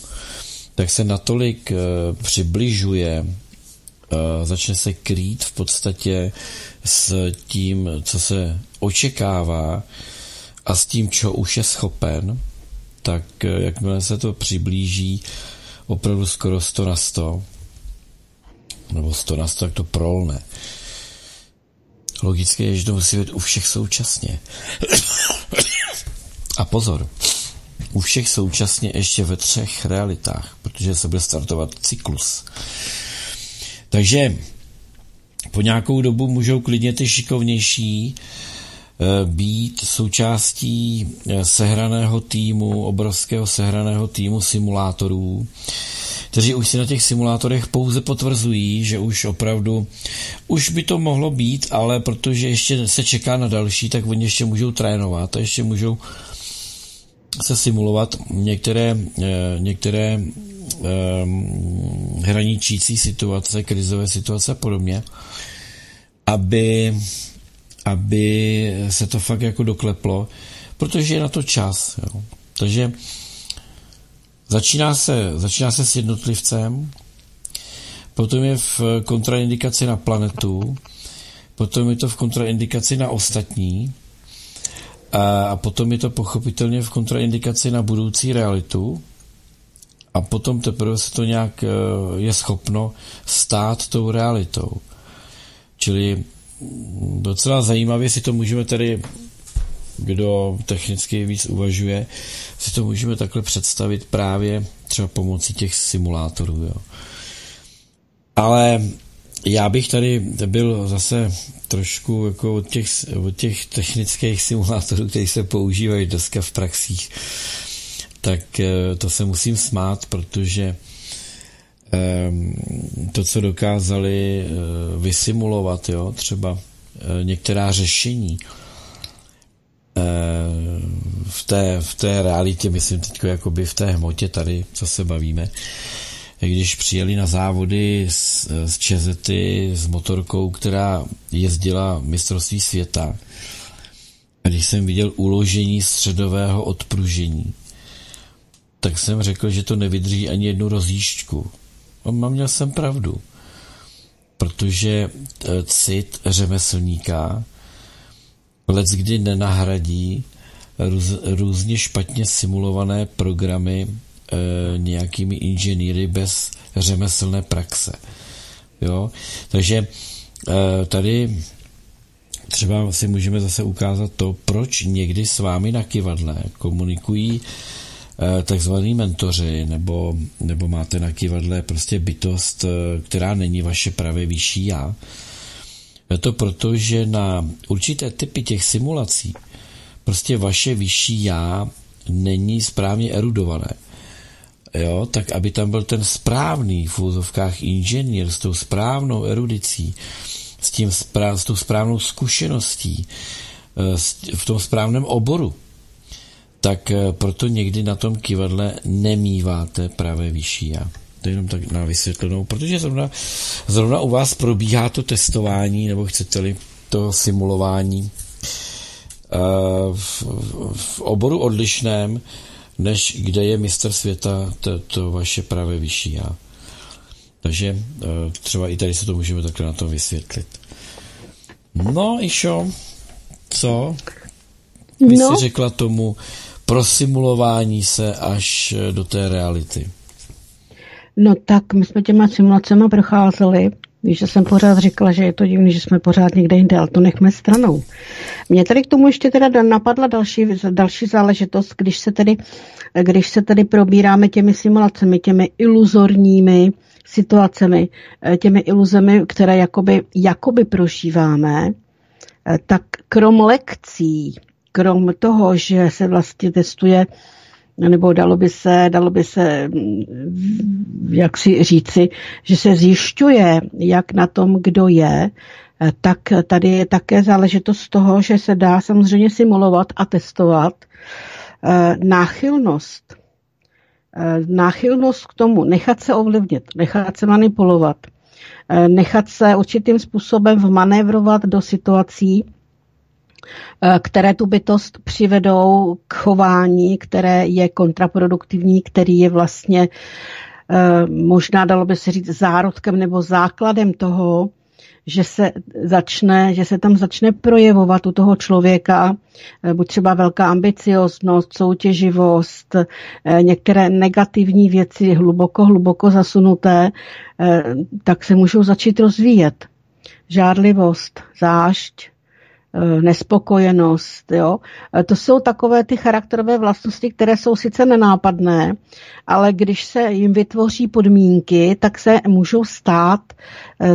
tak se natolik e, přibližuje, e, začne se krýt v podstatě s tím, co se očekává a s tím, co už je schopen, tak e, jakmile se to přiblíží opravdu skoro sto na sto, nebo sto na sto, tak to prolne. Logické je, že to musí být u všech současně. A pozor, u všech současně ještě ve třech realitách, protože se bude startovat cyklus. Takže po nějakou dobu můžou klidně ty šikovnější být součástí sehraného týmu, obrovského sehraného týmu simulátorů, kteří už si na těch simulátorech pouze potvrzují, že už opravdu, už by to mohlo být, ale protože ještě se čeká na další, tak oni ještě můžou trénovat a ještě můžou se simulovat některé, některé um, hraničící situace, krizové situace a podobně, aby, aby se to fakt jako dokleplo, protože je na to čas. Jo. Takže začíná se, začíná se s jednotlivcem, potom je v kontraindikaci na planetu, potom je to v kontraindikaci na ostatní, A potom je to pochopitelně v kontraindikaci na budoucí realitu a potom teprve se to nějak je schopno stát tou realitou. Čili docela zajímavě si to můžeme tedy, kdo technicky víc uvažuje, si to můžeme takhle představit právě třeba pomocí těch simulátorů. Jo. Ale já bych tady byl zase trošku jako od těch, od těch technických simulátorů, které se používají dneska v praxích, tak to se musím smát, protože to, co dokázali vysimulovat, jo, třeba některá řešení v té, v té realitě, myslím teď jakoby v té hmotě tady, co se bavíme, když přijeli na závody z, z Čezety s motorkou, která jezdila mistrovství světa, a když jsem viděl uložení středového odpružení, tak jsem řekl, že to nevydrží ani jednu rozjížďku. A měl jsem pravdu, protože cit řemeslníka leckdy nenahradí růz, různě špatně simulované programy e, nějakými inženýry bez řemeslné praxe. Jo? Takže e, tady třeba si můžeme zase ukázat to, proč někdy s vámi na kyvadle komunikují takzvaný mentoři, nebo, nebo máte na kyvadle prostě bytost, která není vaše pravé vyšší já. Je to proto, že na určité typy těch simulací prostě vaše vyšší já není správně erudované. Jo, tak aby tam byl ten správný v úzovkách inženýr s tou správnou erudicí, s, tím spra- s tou správnou zkušeností, v tom správném oboru, tak proto někdy na tom kyvadle nemíváte pravé vyšší já. To je jenom tak na vysvětlenou, protože zrovna, zrovna u vás probíhá to testování, nebo chcete-li to simulování v, v oboru odlišném, než kde je mistr světa to, to vaše pravé vyšší já. Takže třeba i tady se to můžeme takhle na to vysvětlit. No, Išo, co? Vy no. jsi řekla tomu prosimulování se až do té reality. No tak, my jsme těma simulacema procházeli, víš, že jsem pořád říkala, že je to divný, že jsme pořád někde jinde, ale to nechme stranou. Mě tady k tomu ještě teda napadla další, další záležitost, když se tedy, když se tedy probíráme těmi simulacemi, těmi iluzorními situacemi, těmi iluzemi, které jakoby, jakoby prožíváme, tak krom lekcí, krom toho, že se vlastně testuje, nebo dalo by se, dalo by se, jak si říci, že se zjišťuje, jak na tom, kdo je, tak tady je také záležitost toho, že se dá samozřejmě simulovat a testovat náchylnost. Náchylnost k tomu nechat se ovlivnit, nechat se manipulovat, nechat se určitým způsobem vmanévrovat do situací, které tu bytost přivedou k chování, které je kontraproduktivní, který je vlastně možná, dalo by se říct, zárodkem nebo základem toho, že se začne, že se tam začne projevovat u toho člověka buď třeba velká ambicioznost, soutěživost, některé negativní věci hluboko, hluboko zasunuté, tak se můžou začít rozvíjet. Žárlivost, zášť, nespokojenost, jo. To jsou takové ty charakterové vlastnosti, které jsou sice nenápadné, ale když se jim vytvoří podmínky, tak se můžou stát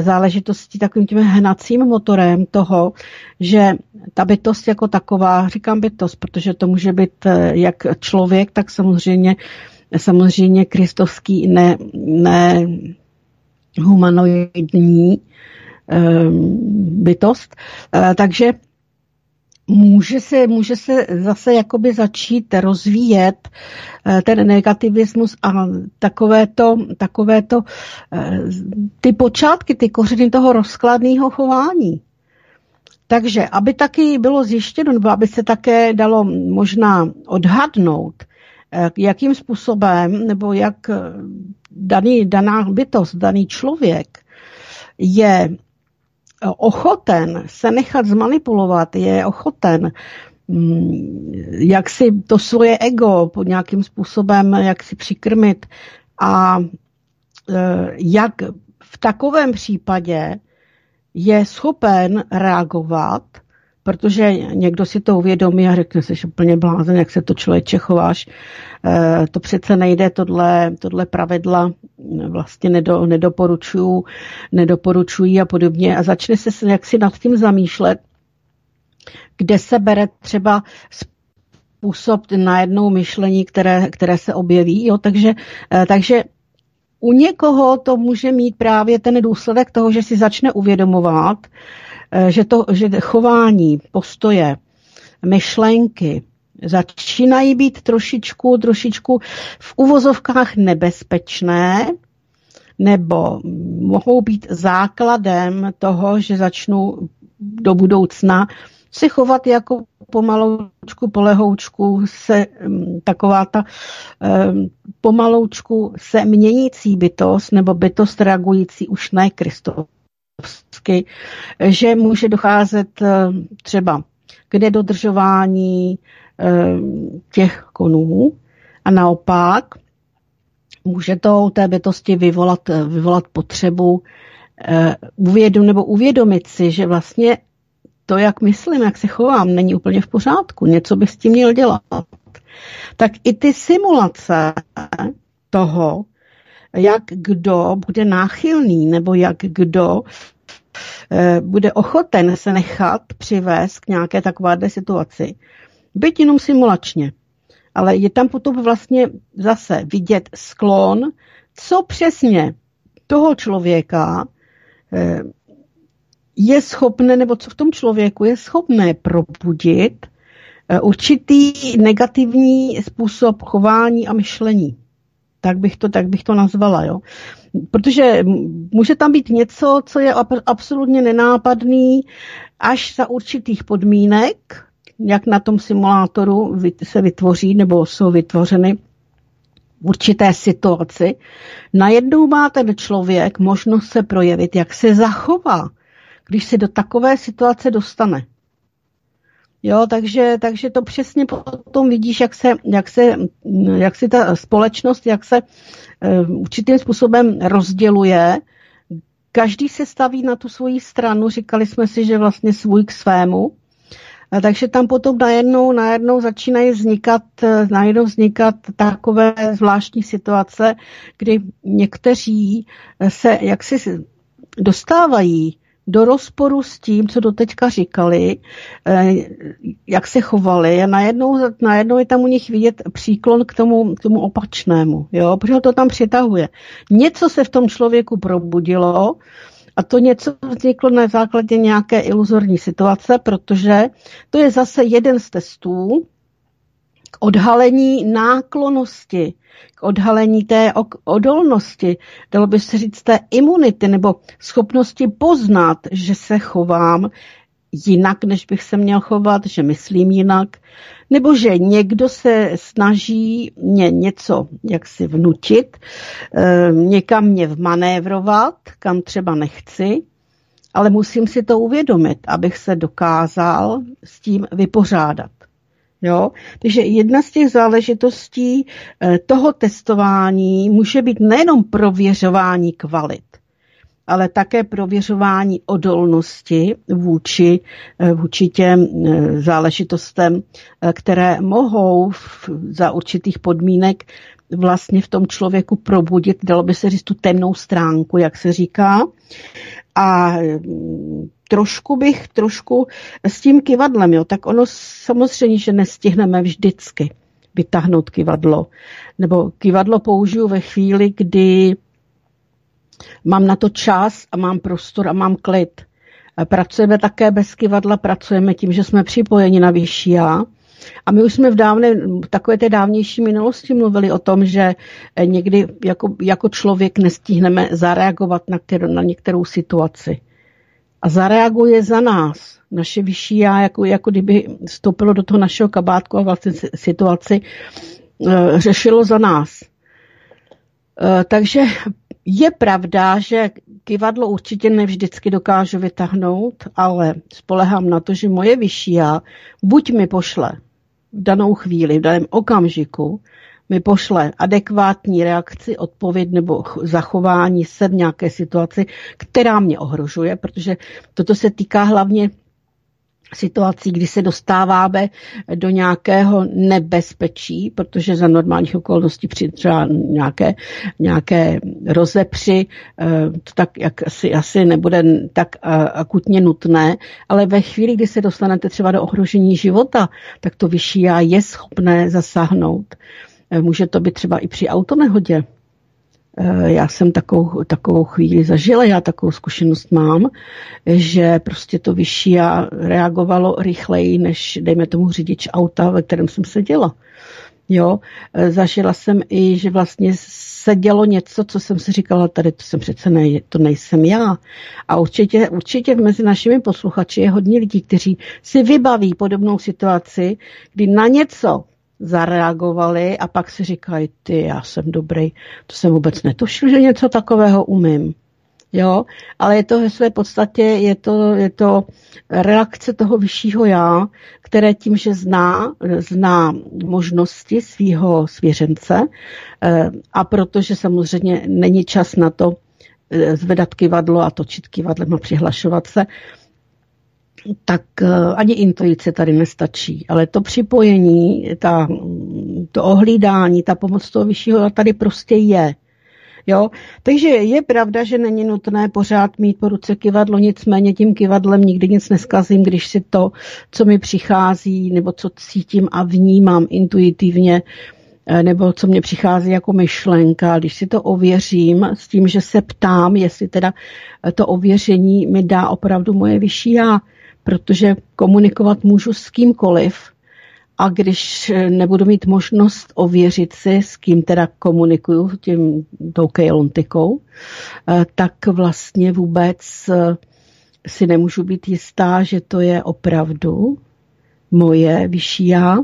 záležitostí takovým tím hnacím motorem toho, že ta bytost jako taková, říkám bytost, protože to může být jak člověk, tak samozřejmě, samozřejmě kristovský ne, ne humanoidní bytost, takže může se, může se zase jakoby začít rozvíjet ten negativismus a takovéto, takovéto ty počátky, ty kořeny toho rozkladného chování. Takže aby taky bylo zjištěno, nebo aby se také dalo možná odhadnout, jakým způsobem, nebo jak daný, daná bytost, daný člověk je ochoten se nechat zmanipulovat, je ochoten jak si to svoje ego pod nějakým způsobem jak si přikrmit a jak v takovém případě je schopen reagovat, protože někdo si to uvědomí a řekne, jsi úplně blázen, jak se to člověče chováš, to přece nejde, tohle, tohle pravidla vlastně nedo, nedoporučují, nedoporučují a podobně a začne se jaksi nad tím zamýšlet, kde se bere třeba způsob najednou myšlení, které, které se objeví. Jo? Takže, takže u někoho to může mít právě ten důsledek toho, že si začne uvědomovat, že, to, že chování, postoje, myšlenky začínají být trošičku, trošičku v uvozovkách nebezpečné, nebo mohou být základem toho, že začnou do budoucna se chovat jako pomaloučku, polehoučku, se taková ta pomaloučku se měnící bytost nebo bytost reagující už ne kristovsky, že může docházet třeba k nedodržování těch konů a naopak může to u té bytosti vyvolat, vyvolat potřebu uvědom, nebo uvědomit si, že vlastně to, jak myslím, jak se chovám, není úplně v pořádku. Něco bych s tím měl dělat. Tak i ty simulace toho, jak kdo bude náchylný, nebo jak kdo eh, bude ochoten se nechat přivést k nějaké takové situaci. Byť jenom simulačně. Ale je tam potom vlastně zase vidět sklon, co přesně toho člověka eh, je schopné, nebo co v tom člověku je schopné probudit určitý negativní způsob chování a myšlení. Tak bych to, tak bych to nazvala, jo. Protože může tam být něco, co je absolutně nenápadný až za určitých podmínek, jak na tom simulátoru se vytvoří nebo jsou vytvořeny v určité situaci. Najednou má ten člověk možnost se projevit, jak se zachová, když se do takové situace dostane. Jo, takže, takže to přesně potom vidíš, jak se, jak se, jak si ta společnost, jak se uh, určitým způsobem rozděluje. Každý se staví na tu svoji stranu, říkali jsme si, že vlastně svůj k svému. A takže tam potom najednou, najednou začínají vznikat, najednou vznikat takové zvláštní situace, kdy někteří se jaksi dostávají do rozporu s tím, co doteďka říkali, jak se chovali a najednou, najednou je tam u nich vidět příklon k tomu, k tomu opačnému, jo? Protože to tam přitahuje. Něco se v tom člověku probudilo a to něco vzniklo na základě nějaké iluzorní situace, protože to je zase jeden z testů k odhalení náklonosti, k odhalení té odolnosti, dalo by se říct té imunity nebo schopnosti poznat, že se chovám jinak, než bych se měl chovat, že myslím jinak, nebo že někdo se snaží mě něco jaksi vnutit, někam mě vmanévrovat, kam třeba nechci, ale musím si to uvědomit, abych se dokázal s tím vypořádat. Jo? Takže jedna z těch záležitostí toho testování může být nejenom prověřování kvalit, ale také prověřování odolnosti vůči, vůči těm záležitostem, které mohou v, za určitých podmínek vlastně v tom člověku probudit, dalo by se říct, tu temnou stránku, jak se říká. A trošku bych, trošku s tím kyvadlem, jo, tak ono samozřejmě, že nestihneme vždycky vytáhnout kyvadlo. Nebo kyvadlo použiju ve chvíli, kdy mám na to čas a mám prostor a mám klid. Pracujeme také bez kyvadla, pracujeme tím, že jsme připojeni na vyšší já. A my už jsme v dávné, takové té dávnější minulosti mluvili o tom, že někdy jako, jako člověk nestihneme zareagovat na, kterou, na některou situaci. A zareaguje za nás naše vyšší já, jako, jako kdyby vstoupilo do toho našeho kabátku a vlastně situaci e, řešilo za nás. E, takže je pravda, že Kyvadlo určitě nevždycky dokážu vytáhnout, ale spolehám na to, že moje vyšší já buď mi pošle v danou chvíli, v daném okamžiku, mi pošle adekvátní reakci, odpověď nebo zachování se v nějaké situaci, která mě ohrožuje, protože toto se týká hlavně situací, kdy se dostáváme do nějakého nebezpečí, protože za normálních okolností při třeba nějaké, nějaké rozepři, to tak jak asi, asi nebude tak akutně nutné, ale ve chvíli, kdy se dostanete třeba do ohrožení života, tak to vyšší já je schopné zasáhnout. Může to být třeba i při autonehodě. Já jsem takovou, takovou chvíli zažila, já takovou zkušenost mám, že prostě to vyšší já reagovalo rychleji než, dejme tomu, řidič auta, ve kterém jsem seděla. Jo? Zažila jsem i, že vlastně se dělo něco, co jsem si říkala, tady to jsem přece nej, to nejsem já. A určitě, určitě mezi našimi posluchači je hodně lidí, kteří si vybaví podobnou situaci, kdy na něco zareagovali a pak si říkají, ty, já jsem dobrý, to jsem vůbec netušil, že něco takového umím. Jo? Ale je to ve své podstatě, je to, je to reakce toho vyššího já, které tím, že zná, zná možnosti svého svěřence a protože samozřejmě není čas na to zvedat kyvadlo a točit kyvadlem a přihlašovat se, tak ani intuice tady nestačí, ale to připojení, ta, to ohlídání, ta pomoc toho vyššího tady prostě je. Jo? Takže je pravda, že není nutné pořád mít po ruce kyvadlo, nicméně tím kyvadlem nikdy nic neskazím, když si to, co mi přichází, nebo co cítím a vnímám intuitivně, nebo co mě přichází jako myšlenka, když si to ověřím s tím, že se ptám, jestli teda to ověření mi dá opravdu moje vyšší já, protože komunikovat můžu s kýmkoliv a když nebudu mít možnost ověřit si, s kým teda komunikuju tím tou kejlontikou, tak vlastně vůbec si nemůžu být jistá, že to je opravdu moje vyšší já,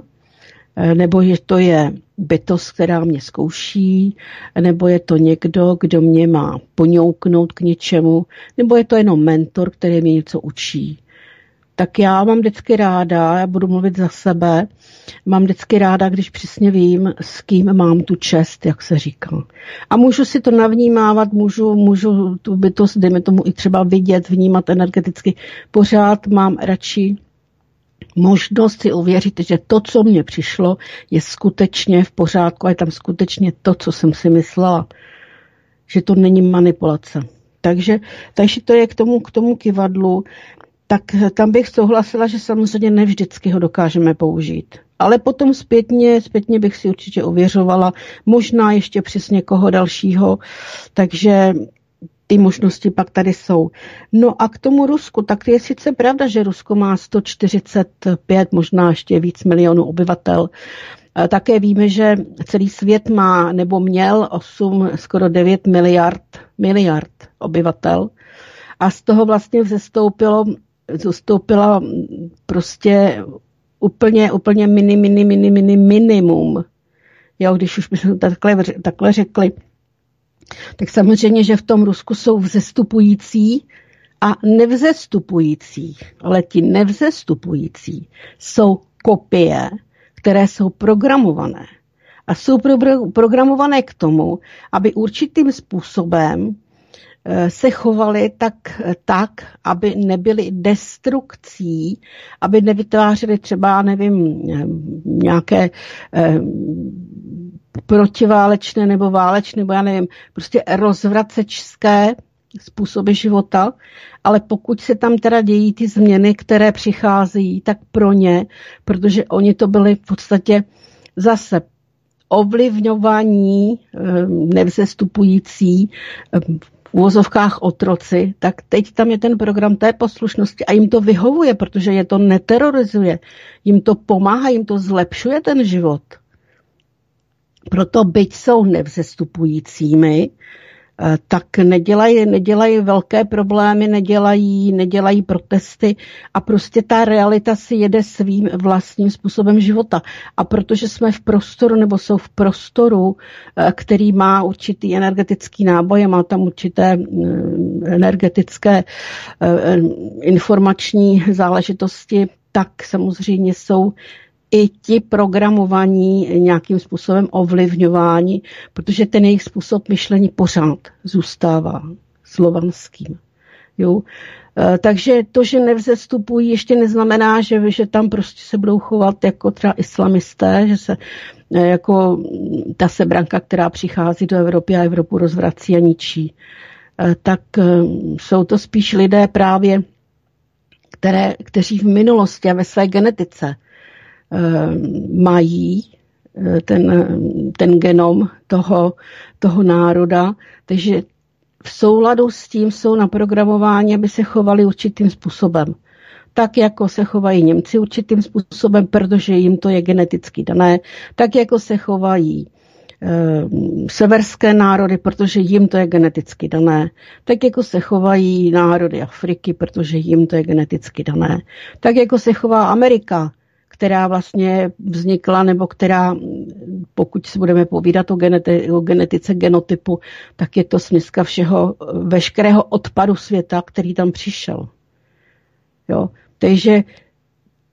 nebo že to je bytost, která mě zkouší, nebo je to někdo, kdo mě má poňouknout k něčemu, nebo je to jenom mentor, který mě něco učí. Tak já mám vždycky ráda, já budu mluvit za sebe, mám vždycky ráda, když přesně vím, s kým mám tu čest, jak se říká. A můžu si to navnímávat, můžu, můžu tu bytost, dejme tomu, i třeba vidět, vnímat energeticky. Pořád mám radši možnost si uvěřit, že to, co mně přišlo, je skutečně v pořádku a je tam skutečně to, co jsem si myslela, že to není manipulace. Takže, takže to je k tomu, k tomu kyvadlu. Tak tam bych souhlasila, že samozřejmě ne vždycky ho dokážeme použít. Ale potom zpětně, zpětně bych si určitě ověřovala, možná ještě přes někoho dalšího, takže ty možnosti pak tady jsou. No a k tomu Rusku, tak je sice pravda, že Rusko má sto čtyřicet pět, možná ještě víc milionů obyvatel. Také víme, že celý svět má nebo měl osm, skoro devět miliard, miliard obyvatel a z toho vlastně vzestoupilo zostoupila prostě úplně, úplně mini, mini, mini, mini, minimum. Jo, když už bychom takhle, takhle řekli. Tak samozřejmě, že v tom Rusku jsou vzestupující a nevzestupující. Ale ti nevzestupující jsou kopie, které jsou programované. A jsou pro, programované k tomu, aby určitým způsobem se chovali tak, tak, aby nebyli destrukcí, aby nevytvářeli třeba, nevím, nějaké eh, protiválečné nebo válečné, nebo já nevím, prostě rozvracečské způsoby života, ale pokud se tam teda dějí ty změny, které přicházejí, tak pro ně, protože oni to byli v podstatě zase ovlivňování eh, nevzestupující eh, v uvozovkách otroci, tak teď tam je ten program té poslušnosti a jim to vyhovuje, protože je to neterorizuje, jim to pomáhá, jim to zlepšuje ten život. Proto byť jsou nevzestupujícími, tak nedělají, nedělají velké problémy, nedělají, nedělají protesty a prostě ta realita si jede svým vlastním způsobem života. A protože jsme v prostoru, nebo jsou v prostoru, který má určitý energetický náboj a má tam určité energetické informační záležitosti, tak samozřejmě jsou i ti programovaní nějakým způsobem ovlivňování, protože ten jejich způsob myšlení pořád zůstává slovanským. Jo? Takže to, že nevzestupují, ještě neznamená, že, že tam prostě se budou chovat jako třeba islamisté, že se jako ta sebranka, která přichází do Evropy a Evropu rozvrací a ničí. Tak jsou to spíš lidé právě, které, kteří v minulosti a ve své genetice mají ten, ten genom toho, toho národa, takže v souladu s tím jsou naprogramováni, aby se chovali určitým způsobem. Tak, jako se chovají Němci určitým způsobem, protože jim to je geneticky dané, tak, jako se chovají severské národy, protože jim to je geneticky dané, tak jako se chovají národy Afriky, protože jim to je geneticky dané, tak jako se chová Amerika, která vlastně vznikla, nebo která, pokud si budeme povídat o, geneti- o genetice genotypu, tak je to směska všeho, veškerého odpadu světa, který tam přišel. Jo? Takže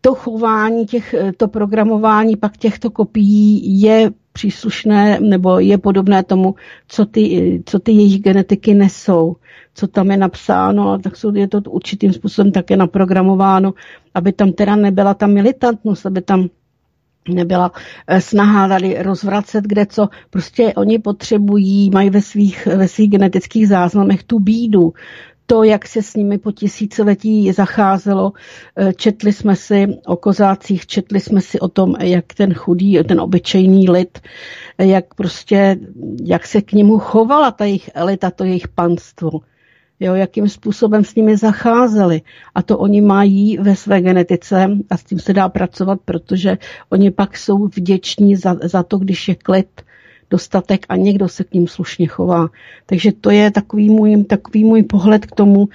to chování, těch, to programování pak těchto kopií je příslušné, nebo je podobné tomu, co ty, co ty jejich genetiky nesou, co tam je napsáno, tak jsou, je to určitým způsobem také naprogramováno, aby tam teda nebyla ta militantnost, aby tam nebyla snaha tady rozvracet kde co. Prostě oni potřebují, mají ve svých, ve svých genetických záznamech tu bídu, to, jak se s nimi po tisíciletí zacházelo. Četli jsme si o kozácích, četli jsme si o tom, jak ten chudý, ten obyčejný lid, jak prostě, jak se k němu chovala ta jejich elita, to jejich panstvo. Jo, jakým způsobem s nimi zacházeli. A to oni mají ve své genetice a s tím se dá pracovat, protože oni pak jsou vděční za, za to, když je klid, dostatek a někdo se k ním slušně chová. Takže to je takový můj, takový můj pohled k tomu,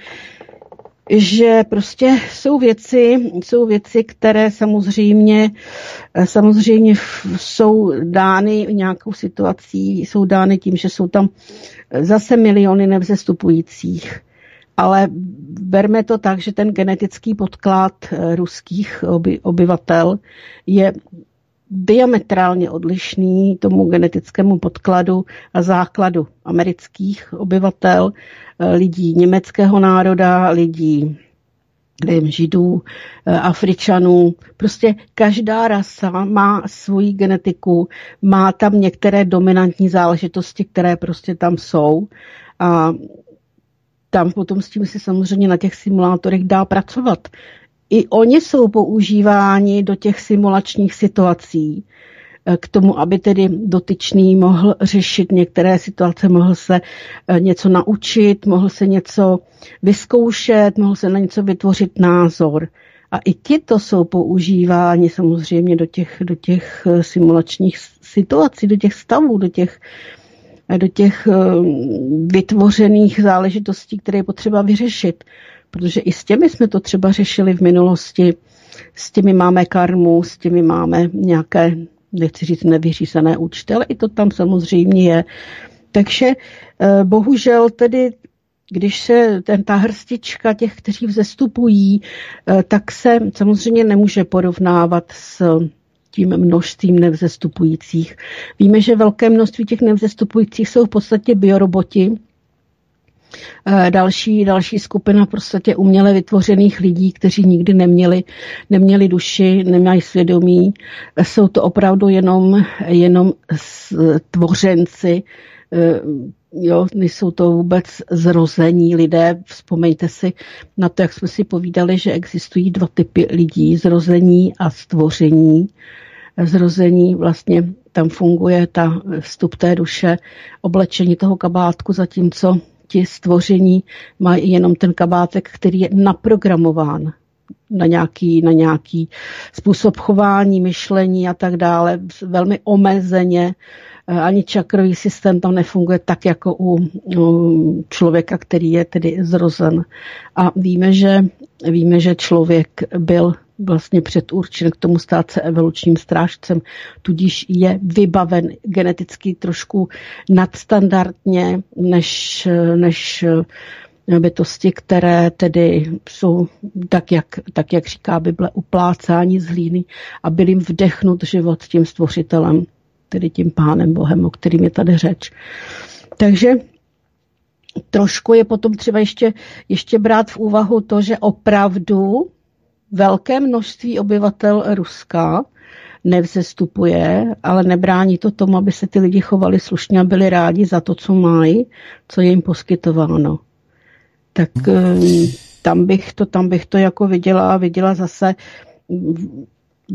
že prostě jsou věci, jsou věci, které samozřejmě, samozřejmě jsou dány nějakou situací, jsou dány tím, že jsou tam zase miliony nevzestupujících. Ale berme to tak, že ten genetický podklad ruských oby, obyvatel je diametrálně odlišný tomu genetickému podkladu a základu amerických obyvatel, lidí německého národa, lidí nevím, židů, Afričanů. Prostě každá rasa má svoji genetiku, má tam některé dominantní záležitosti, které prostě tam jsou. A tam potom s tím se samozřejmě na těch simulátorech dá pracovat. I oni jsou používáni do těch simulačních situací k tomu, aby tedy dotyčný mohl řešit některé situace, mohl se něco naučit, mohl se něco vyzkoušet, mohl se na něco vytvořit názor. A i ti to jsou používáni samozřejmě do těch, do těch simulačních situací, do těch stavů, do těch, do těch vytvořených záležitostí, které je potřeba vyřešit. Protože i s těmi jsme to třeba řešili v minulosti, s těmi máme karmu, s těmi máme nějaké, nechci říct, nevyřízené účty, ale i to tam samozřejmě je. Takže bohužel tedy, když se ten, ta hrstička těch, kteří vzestupují, tak se samozřejmě nemůže porovnávat s tím množstvím nevzestupujících. Víme, že velké množství těch nevzestupujících jsou v podstatě bioroboti, Další, další skupina prostě uměle vytvořených lidí, kteří nikdy neměli, neměli duši, nemají svědomí. Jsou to opravdu jenom, jenom tvořenci, jo, nejsou to vůbec zrození lidé. Vzpomeňte si na to, jak jsme si povídali, že existují dva typy lidí, zrození a stvoření. Zrození vlastně tam funguje ta vstup té duše, oblečení toho kabátku, zatímco ti stvoření mají jenom ten kabátek, který je naprogramován na nějaký, na nějaký způsob chování, myšlení a tak dále, velmi omezeně. Ani čakrový systém tam nefunguje tak, jako u člověka, který je tedy zrozen. A víme, že, víme, že člověk byl vlastně předurčen k tomu stát se evolučním strážcem, tudíž je vybaven geneticky trošku nadstandardně než, než bytosti, které tedy jsou, tak jak, tak jak říká Bible, uplácání z hlíny a byl jim vdechnut život tím stvořitelem, tedy tím pánem Bohem, o kterým je tady řeč. Takže trošku je potom třeba ještě, ještě brát v úvahu to, že opravdu velké množství obyvatel Ruska nevzestupuje, ale nebrání to tomu, aby se ty lidi chovali slušně a byli rádi za to, co mají, co je jim poskytováno. Tak tam bych to, tam bych to jako viděla a viděla zase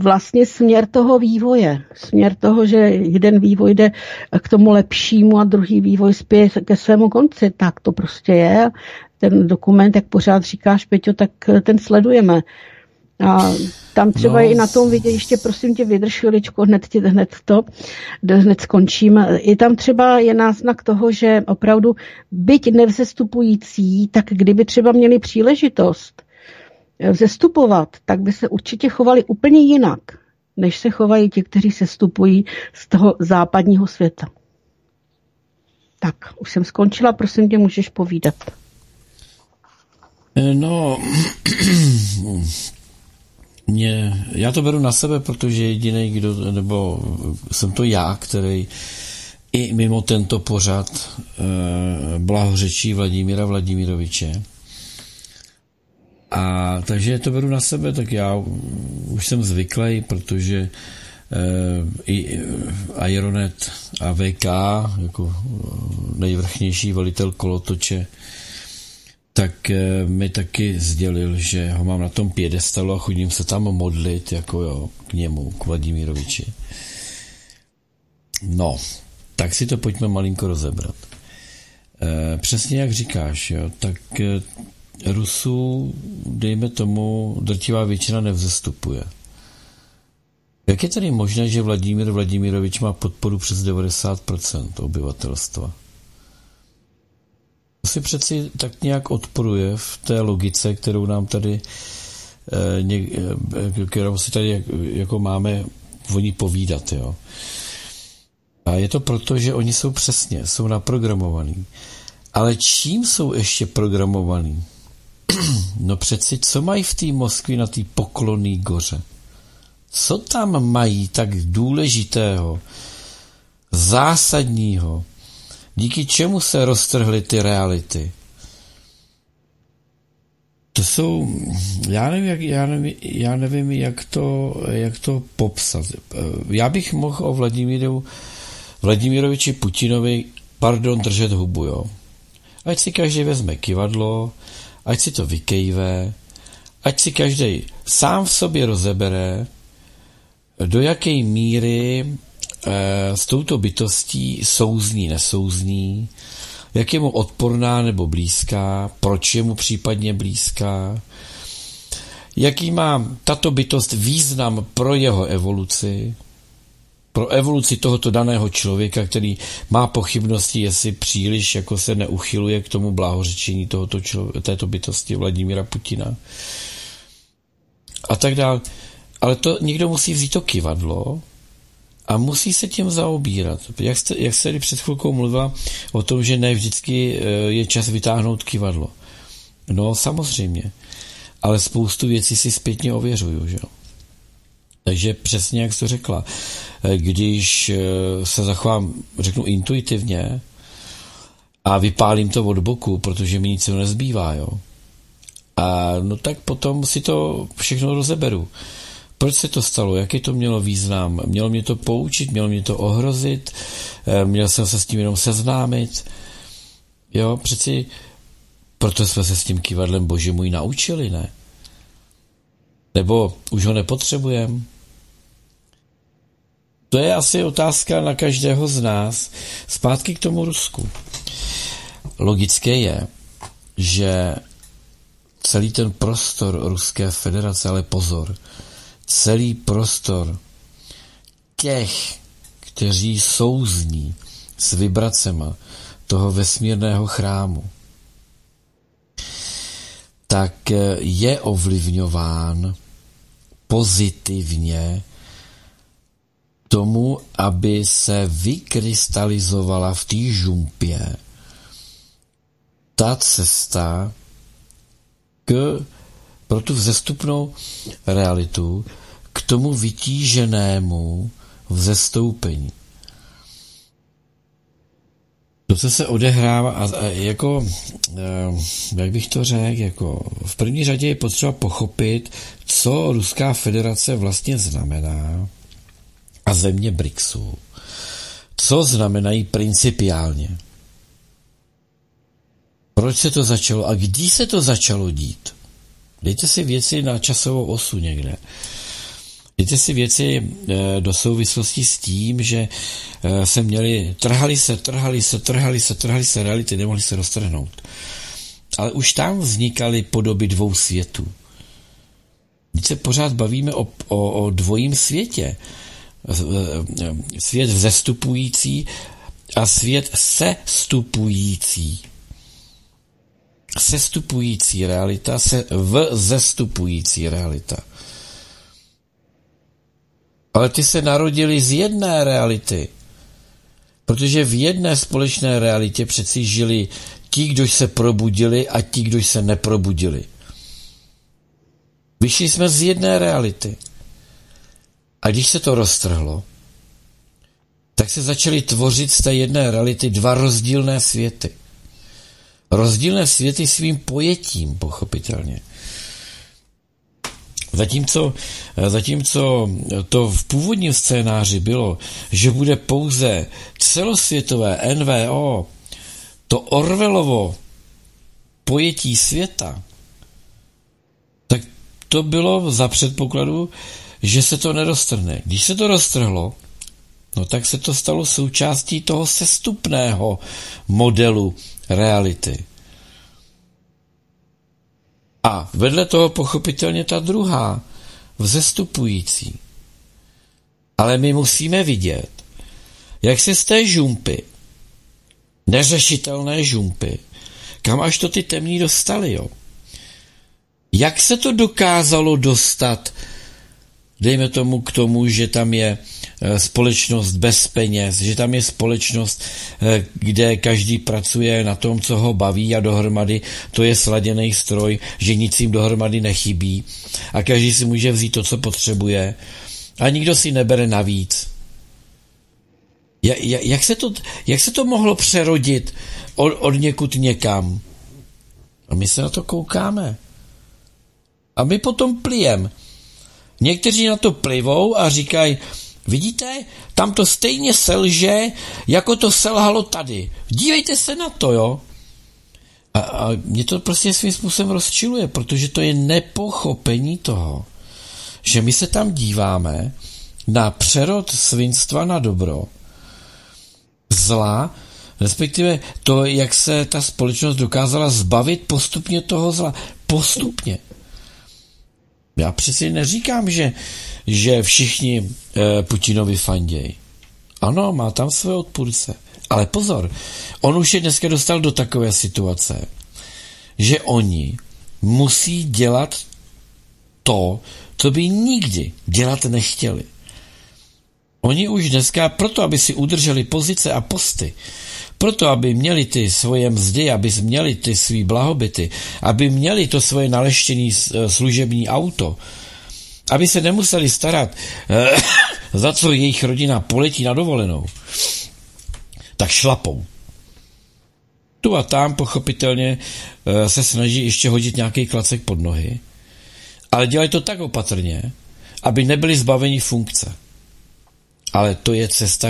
vlastně směr toho vývoje. Směr toho, že jeden vývoj jde k tomu lepšímu a druhý vývoj spěje ke svému konci. Tak to prostě je. Ten dokument, jak pořád říkáš, Peťo, tak ten sledujeme. A tam třeba no. i na tom vidět, ještě prosím tě vydrž chviličku, hned, tě, hned to, hned skončím. I tam třeba je náznak toho, že opravdu byť nevzestupující, tak kdyby třeba měli příležitost vzestupovat, tak by se určitě chovali úplně jinak, než se chovají ti, kteří sestupují z toho západního světa. Tak, už jsem skončila, prosím tě, můžeš povídat. No, mě, já to beru na sebe, protože jediný, kdo, nebo jsem to já, který i mimo tento pořad eh, blahořečí Vladimíra Vladimiroviče. A takže to beru na sebe, tak já už jsem zvyklý, protože eh, i Aeronet a V K, jako nejvrchnější velitel kolotoče, tak mi taky sdělil, že ho mám na tom piedestalu a chodím se tam modlit jako jo, k němu, k Vladimíroviči. No, tak si to pojďme malinko rozebrat. E, přesně jak říkáš, jo, tak Rusů, dejme tomu, drtivá většina nevzestupuje. Jak je tedy možné, že Vladimír Vladimirovič má podporu přes devadesát procent obyvatelstva? To si přeci tak nějak odporuje v té logice, kterou nám tady, kterou si tady jako máme o ní povídat. Jo? A je to proto, že oni jsou přesně, jsou naprogramovaní. Ale čím jsou ještě programovaní? No přeci, co mají v té Moskvě na té poklonné goře? Co tam mají tak důležitého, zásadního, díky čemu se roztrhly ty reality? To jsou, já nevím, jak, já nevím, já nevím jak, to, jak to popsat. Já bych mohl o Vladimíru, Vladimiroviči Putinovi, pardon, držet hubu, jo. Ať si každý vezme kivadlo, ať si to vykejve, ať si každý sám v sobě rozebere, do jaké míry s touto bytostí souzní, nesouzní, jak je mu odporná nebo blízká, proč je mu případně blízká, jaký má tato bytost význam pro jeho evoluci, pro evoluci tohoto daného člověka, který má pochybnosti, jestli příliš jako se neuchyluje k tomu blahořečení tohoto člověka, této bytosti Vladimíra Putina. A tak dále. Ale to někdo musí vzít to kivadlo a musí se tím zaobírat. Jak jste, jak jste před chvilkou mluvila o tom, že ne vždycky je čas vytáhnout kivadlo. No samozřejmě. Ale spoustu věcí si zpětně ověřuju, že jo. Takže přesně, jak jsi to řekla, když se zachovám, řeknu intuitivně a vypálím to od boku, protože mi nic nezbývá, jo. A no tak potom si to všechno rozeberu. Proč se to stalo? Jaký to mělo význam? Mělo mě to poučit? Mělo mě to ohrozit? Měl jsem se s tím jenom seznámit? Jo, přeci proto jsme se s tím kývadlem bože můj naučili, ne? Nebo už ho nepotřebujeme? To je asi otázka na každého z nás. Zpátky k tomu Rusku. Logické je, že celý ten prostor Ruské federace, ale pozor, celý prostor těch, kteří souzní s vibracema toho vesmírného chrámu, tak je ovlivňován pozitivně tomu, aby se vykrystalizovala v té žumpě ta cesta k, pro tu vzestupnou realitu, k tomu vytíženému vzestoupení. To, co se odehrává, a, a jako, a, jak bych to řekl, jako v první řadě je potřeba pochopit, co Ruská federace vlastně znamená a země BRICSu. Co znamenají principiálně? Proč se to začalo a kdy se to začalo dít? Dejte si věci na časovou osu někde. Dejte si věci do souvislosti s tím, že se měli, trhali se, trhali se, trhali se, trhali se reality, nemohli se roztrhnout. Ale už tam vznikaly podoby dvou světů. Teď se pořád bavíme o, o, o dvojím světě. Svět vzestupující a svět sestupující. Sestupující realita, se vzestupující realita. Ale ty se narodili z jedné reality. Protože v jedné společné realitě přeci žili ti, kdo se probudili a ti, kdo se neprobudili. Vyšli jsme z jedné reality. A když se to roztrhlo, tak se začaly tvořit z té jedné reality dva rozdílné světy. Rozdílné světy svým pojetím, pochopitelně. Zatímco, zatímco to v původním scénáři bylo, že bude pouze celosvětové N V O, to Orwellovo pojetí světa, tak to bylo za předpokladu, že se to neroztrhne. Když se to roztrhlo, no tak se to stalo součástí toho sestupného modelu reality. A vedle toho pochopitelně ta druhá, vzestupující. Ale my musíme vidět, jak se z té žumpy, neřešitelné žumpy, kam až to ty temní dostali, jo. Jak se to dokázalo dostat, dejme tomu k tomu, že tam je společnost bez peněz, že tam je společnost, kde každý pracuje na tom, co ho baví a dohromady to je sladěný stroj, že nic jim dohromady nechybí a každý si může vzít to, co potřebuje a nikdo si nebere navíc. Ja, ja, jak, se to, jak se to mohlo přerodit od, od někud někam? A my se na to koukáme. A my potom plijeme. Někteří na to plivou a říkají, vidíte, tam to stejně selže, jako to selhalo tady. Dívejte se na to, jo. A, a mě to prostě svým způsobem rozčiluje, protože to je nepochopení toho, že my se tam díváme na přerod svinstva na dobro, zla, respektive to, jak se ta společnost dokázala zbavit postupně toho zla. Postupně. Já přeci neříkám, že, že všichni e, Putinovi fandějí. Ano, má tam své odpůrce. Ale pozor, on už je dneska dostal do takové situace, že oni musí dělat to, co by nikdy dělat nechtěli. Oni už dneska, proto aby si udrželi pozice a posty, proto aby měli ty svoje mzdy, aby měli ty svý blahobyty, aby měli to svoje naleštěné služební auto, aby se nemuseli starat, za co jejich rodina poletí na dovolenou, tak šlapou. Tu a tam pochopitelně se snaží ještě hodit nějaký klacek pod nohy, ale dělají to tak opatrně, aby nebyli zbaveni funkce. Ale to je cesta,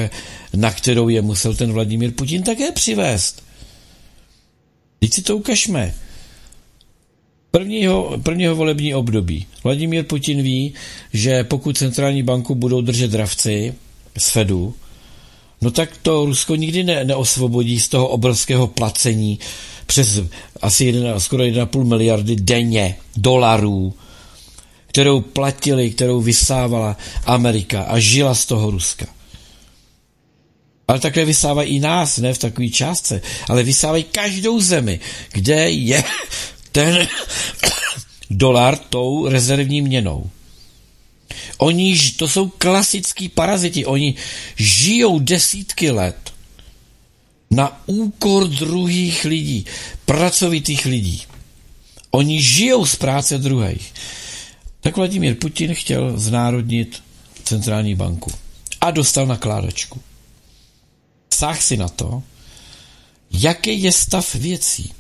na kterou je musel ten Vladimír Putin také přivést. Teď si to ukažme. Prvního, prvního volební období. Vladimír Putin ví, že pokud centrální banku budou držet dravci z Fedu, no tak to Rusko nikdy ne, neosvobodí z toho obrovského placení přes asi jedna, skoro jedna celá pět miliardy denně dolarů, kterou platili, kterou vysávala Amerika a žila z toho Ruska. Ale takhle vysávají i nás, ne v takové částce, ale vysávají každou zemi, kde je ten dolar tou rezervní měnou. Oni, to jsou klasický paraziti, oni žijou desítky let na úkor druhých lidí, pracovitých lidí. Oni žijou z práce druhých. Tak Vladimír Putin chtěl znárodnit centrální banku a dostal nakládačku. Sáh si na to, jaký je stav věcí.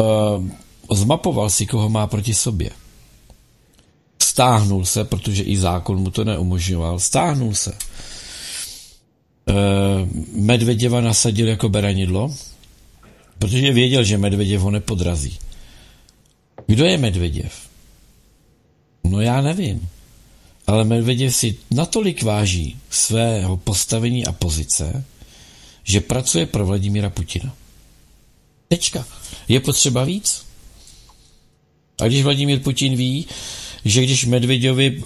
Ehm, zmapoval si, koho má proti sobě. Stáhnul se, protože i zákon mu to neumožňoval. Stáhnul se. Ehm, Medveděva nasadil jako beranidlo, protože věděl, že Medveděv ho nepodrazí. Kdo je Medveděv? No já nevím. Ale Medveděv si natolik váží svého postavení a pozice, že pracuje pro Vladimíra Putina. Tečka. Je potřeba víc? A když Vladimír Putin ví, že když Medveděvi e,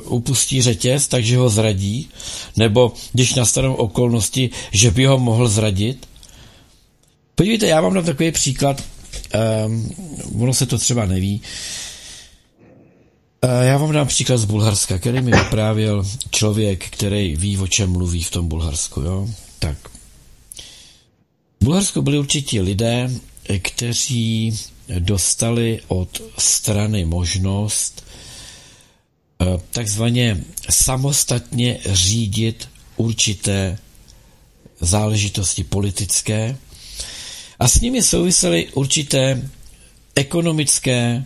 upustí řetěz, takže ho zradí, nebo když nastanou okolnosti, že by ho mohl zradit. Podívejte, já vám dám takový příklad, e, ono se to třeba neví. Já vám dám příklad z Bulharska, který mi vyprávěl člověk, který ví, o čem mluví v tom Bulharsku. Jo? Tak. V Bulharsku byli určitě lidé, kteří dostali od strany možnost takzvaně samostatně řídit určité záležitosti politické a s nimi souvisely určité ekonomické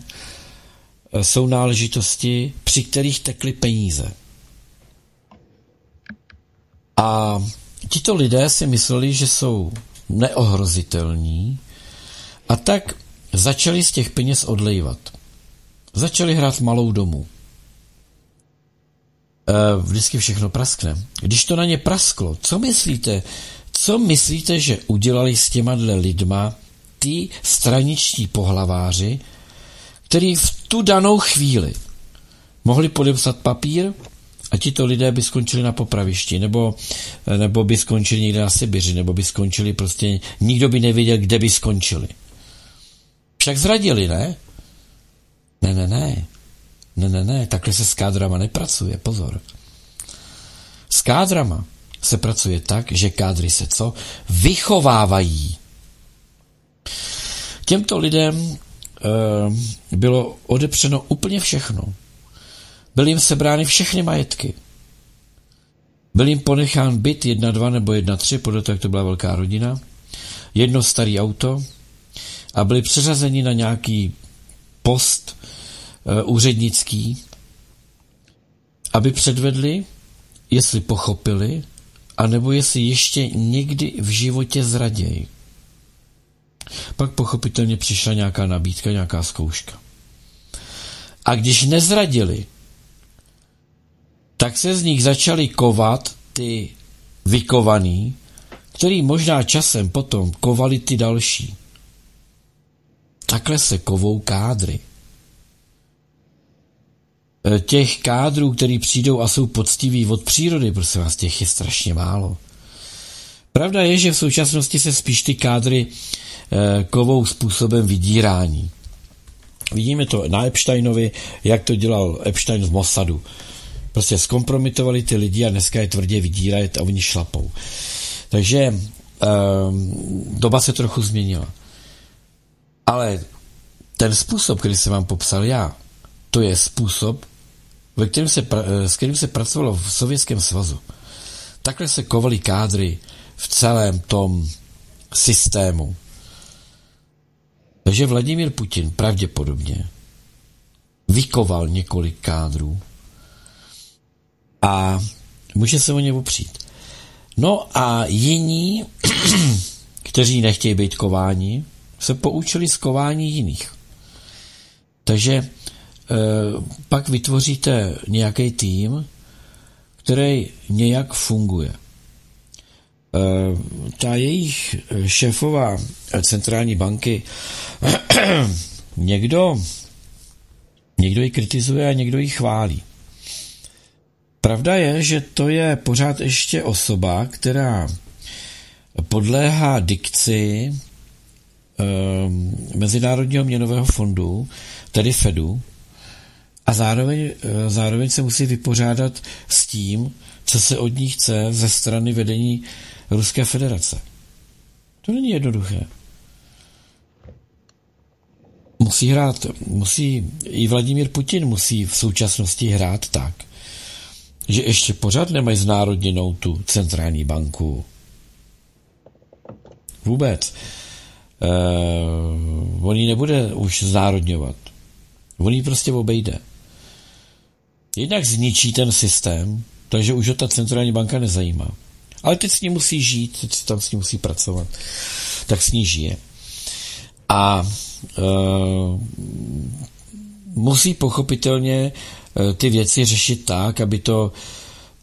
jsou náležitosti, při kterých tekly peníze. A tito lidé si mysleli, že jsou neohrozitelní a tak začali z těch peněz odlejvat. Začali hrát malou domů. E, vždycky všechno praskne. Když to na ně prasklo, co myslíte, co myslíte, že udělali s těma lidma ty straniční pohlaváři, který v tu danou chvíli mohli podepsat papír a tito lidé by skončili na popravišti, nebo, nebo by skončili někde na Sibiři, nebo by skončili prostě, nikdo by nevěděl, kde by skončili. Však zradili, ne? Ne, ne, ne. Ne, ne, ne. Takhle se s kádrama nepracuje, pozor. S kádrama se pracuje tak, že kádry se co? Vychovávají. Těmto lidem bylo odepřeno úplně všechno. Byly jim sebrány všechny majetky. Byl jim ponechán byt jedna, dva nebo jedna, tři, podle toho, jak to byla velká rodina, jedno starý auto a byli přeřazeni na nějaký post e, úřednický, aby předvedli, jestli pochopili, anebo jestli ještě někdy v životě zradějí. Pak pochopitelně přišla nějaká nabídka, nějaká zkouška. A když nezradili, tak se z nich začali kovat ty vykovaný, který možná časem potom kovali ty další. Takhle se kovou kádry. Těch kádrů, který přijdou a jsou poctiví od přírody, prosím vás, těch je strašně málo. Pravda je, že v současnosti se spíš ty kádry kovou způsobem vydírání. Vidíme to na Epšteinovi, jak to dělal Epštein v Mossadu. Prostě zkompromitovali ty lidi a dneska je tvrdě vydírají a oni šlapou. Takže um, doba se trochu změnila. Ale ten způsob, který jsem vám popsal já, to je způsob, ve kterém se, s kterým se pracovalo v Sovětském svazu. Takhle se kovaly kádry v celém tom systému. Takže Vladimír Putin pravděpodobně vykoval několik kádrů a může se o ně opřít. No a jiní, kteří nechtějí být kováni, se poučili z kování jiných. Takže eh, pak vytvoříte nějaký tým, který nějak funguje. Ta jejich šéfová centrální banky, někdo, někdo ji kritizuje a někdo ji chválí. Pravda je, že to je pořád ještě osoba, která podléhá dikci Mezinárodního měnového fondu, tedy Fedu, a zároveň, zároveň se musí vypořádat s tím, co se od ní chce ze strany vedení Ruské federace. To není jednoduché. Musí hrát, musí, i Vladimír Putin musí v současnosti hrát tak, že ještě pořád nemají znárodněnou tu centrální banku. Vůbec. Uh, on ji nebude už znárodňovat. On ji prostě obejde. Jednak zničí ten systém, takže už ho ta centrální banka nezajímá. Ale teď s ní musí žít, teď tam s ní musí pracovat. Tak s ní žije. A uh, musí pochopitelně uh, ty věci řešit tak, aby to,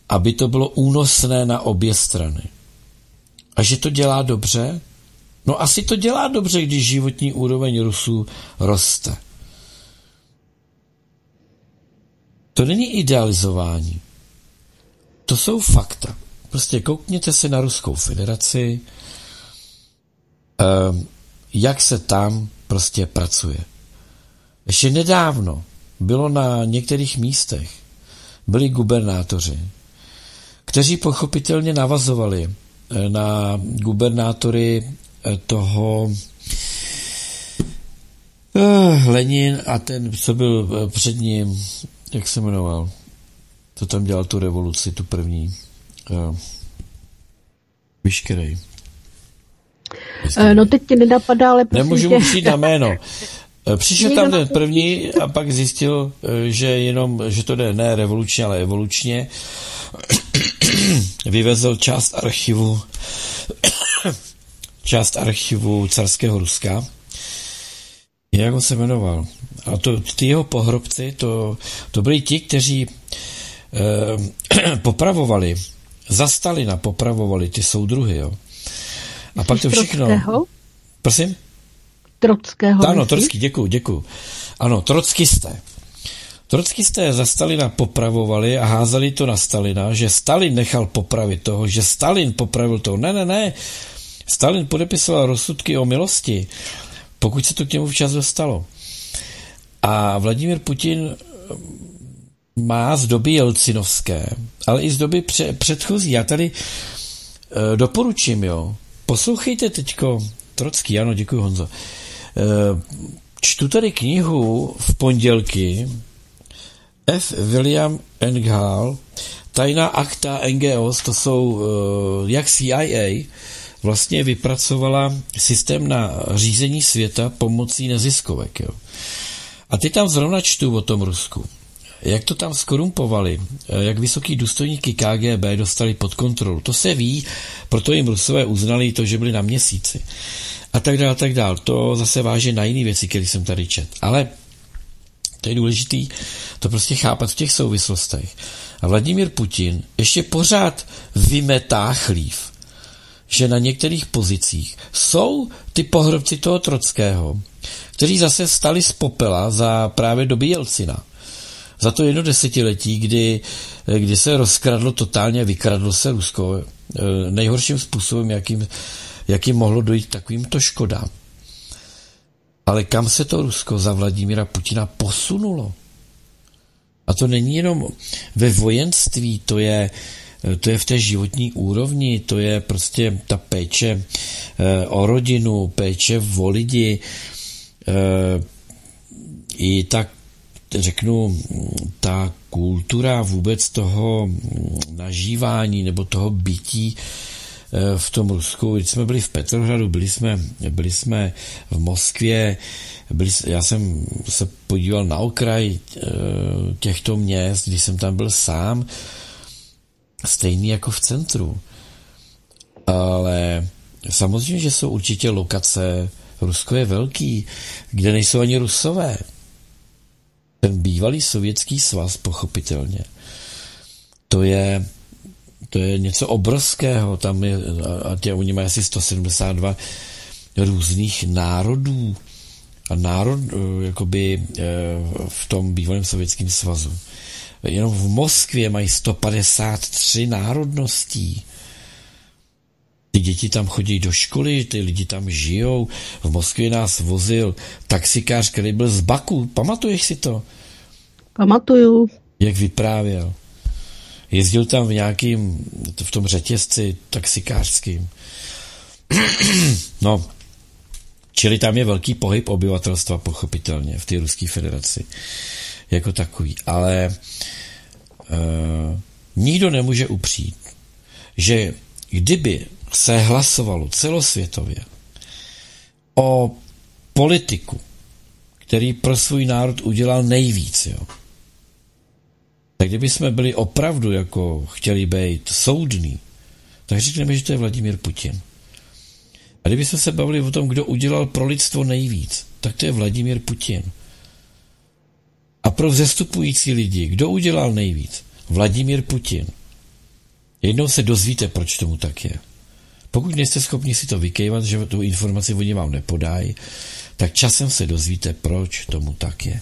aby to bylo únosné na obě strany. A že to dělá dobře? No asi to dělá dobře, když životní úroveň Rusů roste. To není idealizování. To jsou fakta. Prostě koukněte se na Ruskou federaci, jak se tam prostě pracuje. Ještě nedávno bylo na některých místech, byli gubernátoři, kteří pochopitelně navazovali na gubernátory toho uh, Lenin a ten, co byl před ním, jak se jmenoval, co tam dělal tu revoluci, tu první. Uh, Vyškerej. Uh, no teď ti nenapadá, ale nemůžu mu přijít na jméno. Přišel tam ten první a pak zjistil, že jenom, že to jde ne revolučně, ale evolučně. Vyvezl část archivu část archivu carského Ruska. Jak on se jmenoval? A to, ty jeho pohrobci, to, to byli ti, kteří eh, popravovali, za Stalina popravovali ty soudruhy, jo. A pak to všechno... Trockého? Prosím? Trockého? Ano, Trocký, děkuju, děkuju. Ano, trockisté. Trockisté za Stalina popravovali a házali to na Stalina, že Stalin nechal popravit toho, že Stalin popravil toho. Ne, ne, ne, Stalin podepisoval rozsudky o milosti, pokud se to k němu včas dostalo. A Vladimír Putin má z doby jelcinovské, ale i z doby pře- předchozí. Já tady e, doporučím, jo. Poslouchejte teďko Trocký, ano, děkuji, Honzo. E, čtu tady knihu v pondělky F. William Enghal, Tajná akta N G O, to jsou e, jak C I A, vlastně vypracovala systém na řízení světa pomocí neziskovek. Jo. A ty tam zrovna čtu o tom Rusku. Jak to tam skorumpovali, jak vysoký důstojníky K G B dostali pod kontrolu. To se ví, proto jim Rusové uznali to, že byli na Měsíci. A tak dále, tak dále. To zase váže na jiné věci, které jsem tady čet. Ale to je důležitý to prostě chápat v těch souvislostech. A Vladimír Putin ještě pořád vymetá chlív, že na některých pozicích jsou ty pohrobci toho Trockého, kteří zase stali z popela za právě doby Jelcina. Za to jedno desetiletí, kdy, kdy se rozkradlo totálně, vykradlo se Rusko nejhorším způsobem, jakým, jakým mohlo dojít takovýmto škodám. Ale kam se to Rusko za Vladimíra Putina posunulo? A to není jenom ve vojenství, to je to je v té životní úrovni, to je prostě ta péče o rodinu, péče o lidi, i ta, řeknu, ta kultura vůbec toho nažívání nebo toho bytí v tom Rusku. Když jsme byli v Petrohradu, byli jsme, byli jsme v Moskvě, byli, já jsem se podíval na okraj těchto měst, když jsem tam byl sám, stejný jako v centru. Ale samozřejmě, že jsou určitě lokace, Rusko je velký, kde nejsou ani Rusové. Ten bývalý Sovětský svaz, pochopitelně. to je, to je něco obrovského. Tam je, a tě, oni mají asi sto sedmdesát dva různých národů a národ jakoby v tom bývalém Sovětském svazu. Jenom v Moskvě mají sto padesát tři národností. Ty děti tam chodí do školy, ty lidi tam žijou. V Moskvě nás vozil taxikář, který byl z Baku. Pamatuješ si to? Pamatuju. Jak vyprávěl. Jezdil tam v nějakým, v tom řetězci taxikářským. No, čili tam je velký pohyb obyvatelstva, pochopitelně, v té Ruské federaci. Jako takový. Ale e, nikdo nemůže upřít, že kdyby se hlasovalo celosvětově o politiku, který pro svůj národ udělal nejvíc, jo, tak kdyby jsme byli opravdu jako chtěli být soudní, tak řekneme, že to je Vladimír Putin. A kdyby jsme se bavili o tom, kdo udělal pro lidstvo nejvíc, tak to je Vladimír Putin. A pro vzestupující lidi, kdo udělal nejvíc? Vladimír Putin. Jednou se dozvíte, proč tomu tak je. Pokud nejste schopni si to vykejvat, že tu informaci oni vám nepodají, tak časem se dozvíte, proč tomu tak je.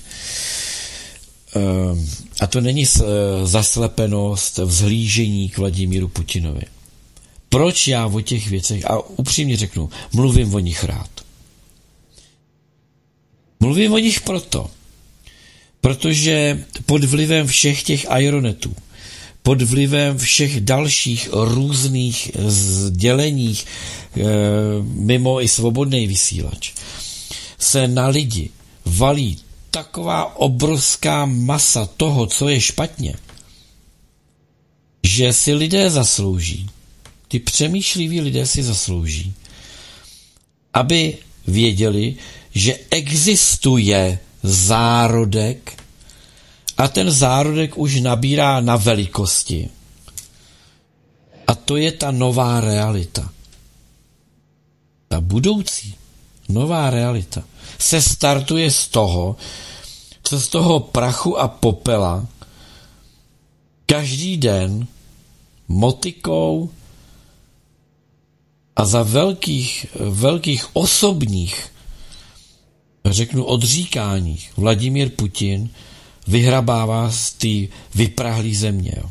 A to není zaslepenost, vzhlížení k Vladimíru Putinovi. Proč já o těch věcech, a upřímně řeknu, mluvím o nich rád. Mluvím o nich proto, protože pod vlivem všech těch aeronetů, pod vlivem všech dalších různých sděleních, mimo i svobodný vysílač, se na lidi valí taková obrovská masa toho, co je špatně, že si lidé zaslouží, ty přemýšliví lidé si zaslouží, aby věděli, že existuje zárodek a ten zárodek už nabírá na velikosti. A to je ta nová realita. Ta budoucí nová realita se startuje z toho, co z toho prachu a popela každý den motikou a za velkých, velkých osobních, řeknu, odříkáních Vladimír Putin vyhrabává z té vyprahlé země. Jo.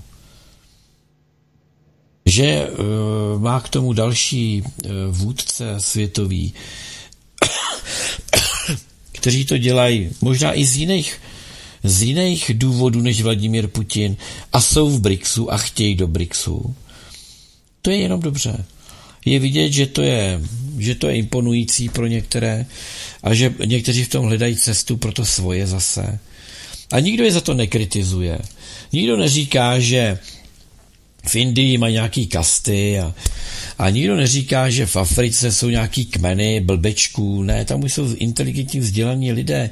Že e, má k tomu další e, vůdce světový, kteří to dělají možná i z jiných, z jiných důvodů než Vladimír Putin a jsou v BRICSu a chtějí do BRICSu. To je jenom dobře. Je vidět, že to je, že to je imponující pro některé a že někteří v tom hledají cestu pro to svoje zase. A nikdo je za to nekritizuje. Nikdo neříká, že v Indii mají nějaký kasty a, a nikdo neříká, že v Africe jsou nějaký kmeny, blbečků. Ne, tam už jsou inteligentní vzdělaní lidé,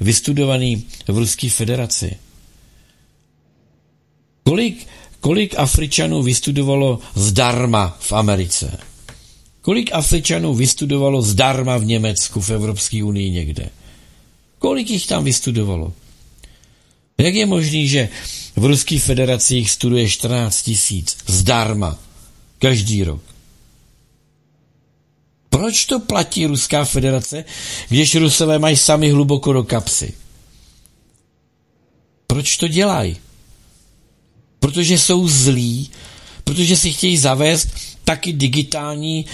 vystudovaní v Ruské federaci. Kolik, kolik Afričanů vystudovalo zdarma v Americe? Kolik Afričanů vystudovalo zdarma v Německu, v Evropské unii někde? Kolik jich tam vystudovalo? Jak je možný, že v Ruské federaci jich studuje čtrnáct tisíc zdarma každý rok? Proč to platí Ruská federace, když Rusové mají sami hluboko do kapsy? Proč to dělají? Protože jsou zlí, protože si chtějí zavést taky digitální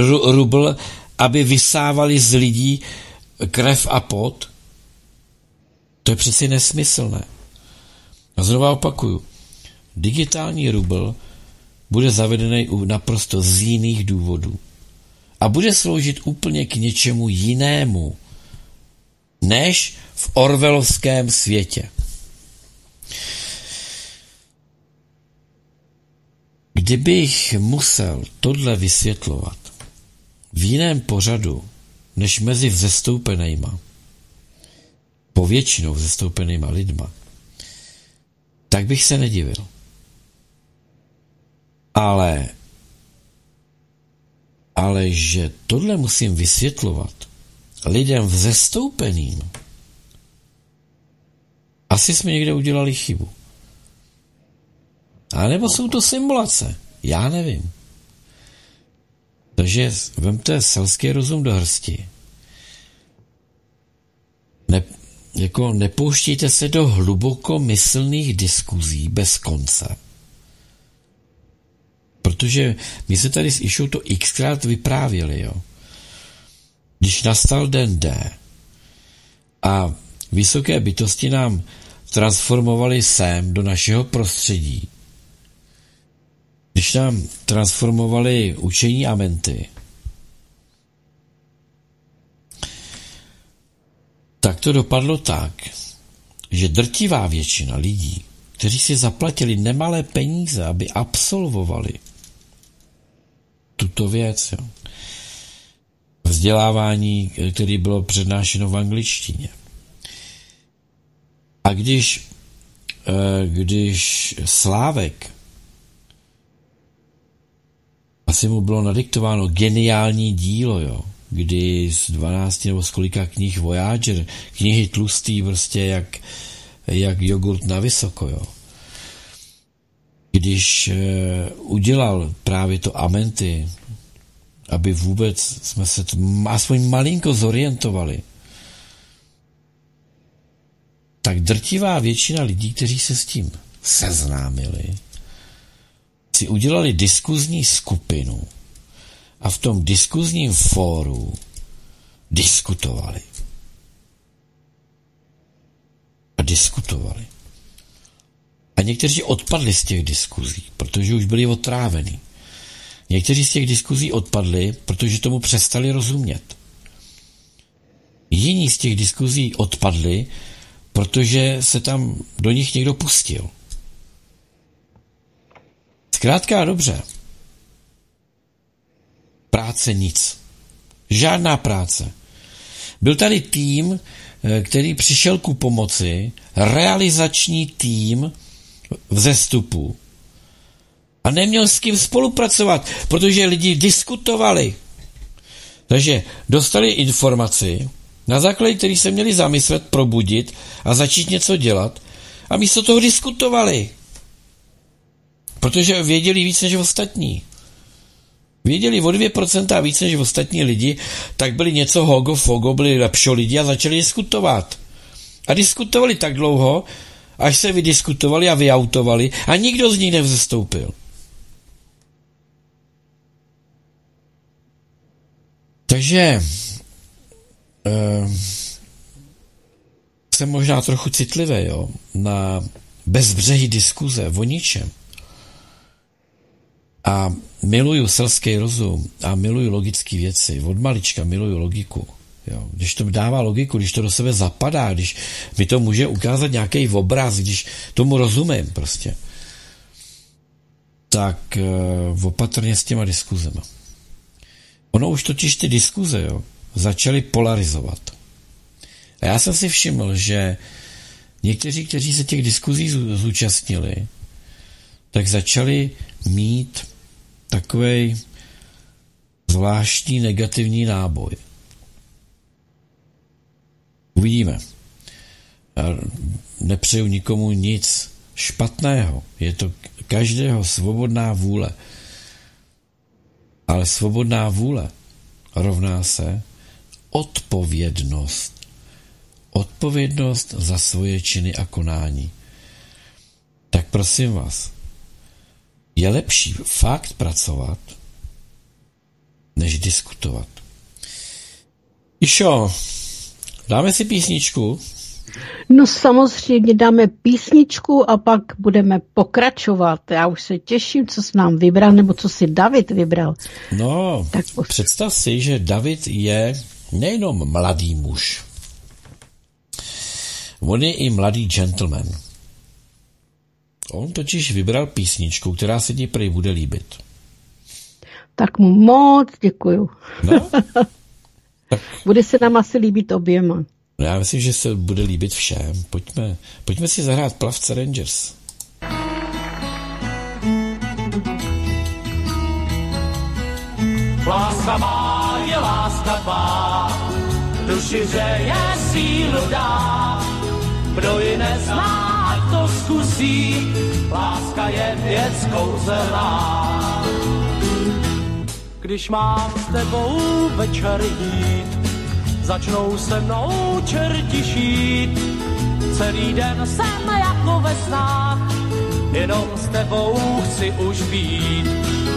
uh, rubl, aby vysávali z lidí krev a pot. To je přeci nesmyslné. A znovu opakuju. Digitální rubl bude zavedený naprosto z jiných důvodů. A bude sloužit úplně k něčemu jinému, než v orwellovském světě. Kdybych musel tohle vysvětlovat v jiném pořadu, než mezi vzestoupenýma, povětšinou zastoupenýma lidma, tak bych se nedivil. Ale, ale že tohle musím vysvětlovat lidem vzestoupeným, asi jsme někde udělali chybu. A nebo jsou to simulace? Já nevím. Takže vemte selský rozum do hrsti. Ne, jako nepouštíte se do hlubokomyslných diskuzí bez konce. Protože my se tady s Išou to xkrát vyprávěli, jo. Když nastal den D a vysoké bytosti nám transformovali sem do našeho prostředí, když nám transformovali učení Amenty, tak to dopadlo tak, že drtivá většina lidí, kteří si zaplatili nemalé peníze, aby absolvovali tuto věc, jo, vzdělávání, které bylo přednášeno v angličtině. A když, když Slávek, asi mu bylo nadiktováno geniální dílo, jo, kdy z dvanácti nebo z kolika knih Voyager, knihy tlustý prostě jak, jak jogurt na vysoko, jo. Když e, udělal právě to Amenty, aby vůbec jsme se t- aspoň malinko zorientovali, tak drtivá většina lidí, kteří se s tím seznámili, si udělali diskuzní skupinu a v tom diskuzním fóru diskutovali. A diskutovali. A někteří odpadli z těch diskuzí, protože už byli otráveni. Někteří z těch diskuzí odpadli, protože tomu přestali rozumět. Jiní z těch diskuzí odpadli, protože se tam do nich někdo pustil. Zkrátka a dobře. Práce nic. Žádná práce. Byl tady tým, který přišel ku pomoci, realizační tým vzestupu. A neměl s kým spolupracovat, protože lidi diskutovali. Takže dostali informaci, na základě který se měli zamyslet, probudit a začít něco dělat a místo toho diskutovali. Protože věděli víc než ostatní. Věděli o dvě procenta víc než ostatní lidi, tak byli něco hogo, fogo, byli lepší lidi a začali diskutovat. A diskutovali tak dlouho, až se vydiskutovali a vyautovali a nikdo z nich nevzestoupil. Takže eh, jsem možná trochu citlivý, jo, na bezbřehý diskuze o ničem. A miluju selský rozum a miluju logické věci. Od malička miluju logiku. Jo. Když to dává logiku, když to do sebe zapadá, když mi to může ukázat nějaký obraz, když tomu rozumím prostě, tak eh, opatrně s těma diskuzema. Ono už totiž ty diskuze, jo, začaly polarizovat. A já jsem si všiml, že někteří, kteří se těch diskuzí zúčastnili, tak začali mít takovej zvláštní negativní náboj. Uvidíme. Já nepřeju nikomu nic špatného. Je to každého svobodná vůle. Ale svobodná vůle rovná se odpovědnost. Odpovědnost za svoje činy a konání. Tak prosím vás, je lepší fakt pracovat, než diskutovat. Išo, dáme si písničku? No samozřejmě dáme písničku a pak budeme pokračovat. Já už se těším, co jsi nám vybral, nebo co si David vybral. No, tak představ si, že David je nejenom mladý muž. On je i mladý gentleman. On totiž vybral písničku, která se ti prý bude líbit. Tak mu moc děkuju. No? Bude se nám asi líbit oběma. No já myslím, že se bude líbit všem. Pojďme, pojďme si zahrát Plavce Rangers. Láska má je láska má, duši hřeje sílu dá, kdo ji nezná, to zkusí, láska je věc kouzelná. Když mám s tebou večer jít, začnou se mnou čerti šít. Celý den jsem jako ve snách, jenom s tebou chci už být.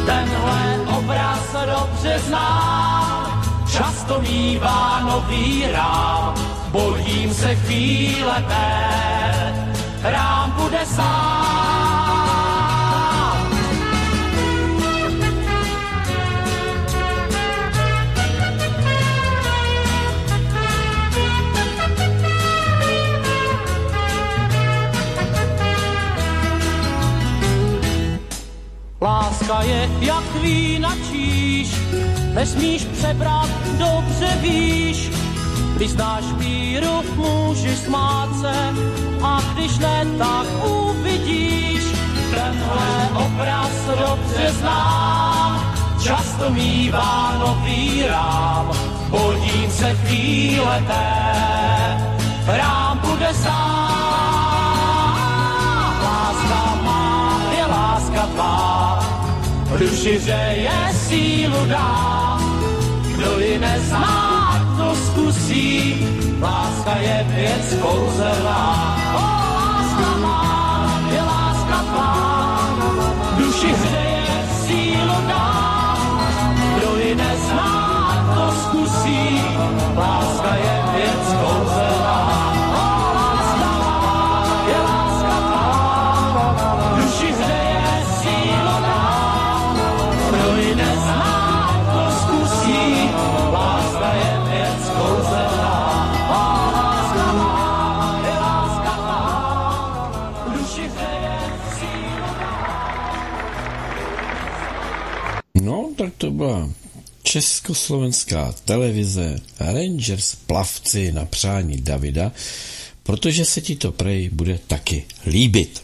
Tenhle obraz dobře znám, často mívá nový rám. Bojím se chvíle té, rám bude sám. Láska je jak vínačíš, nesmíš přebrat, dobře víš. Když znáš víru, můžeš smát se, a když ne, tak uvidíš. Tenhle obraz dobře znám, často mívá nový rám. Bojím se chvíle té, rám bude sám. Láska má je láska tvá, duši hřeje sílu dá. Kdo ji nezná, zkusí, láska je věc kouzelná. O, láska má, je láska tvá, duši hřeje, sílu dá. Kdo ji nezná, to zkusí, láska je věc kouzelná. O, láska má, je láska tvá, duši hřeje, sílu dá. Kdo ji nezná, to zkusí, láska je No, tak to byla československá televize Rangers Plavci na přání Davida, protože se ti to prej bude taky líbit.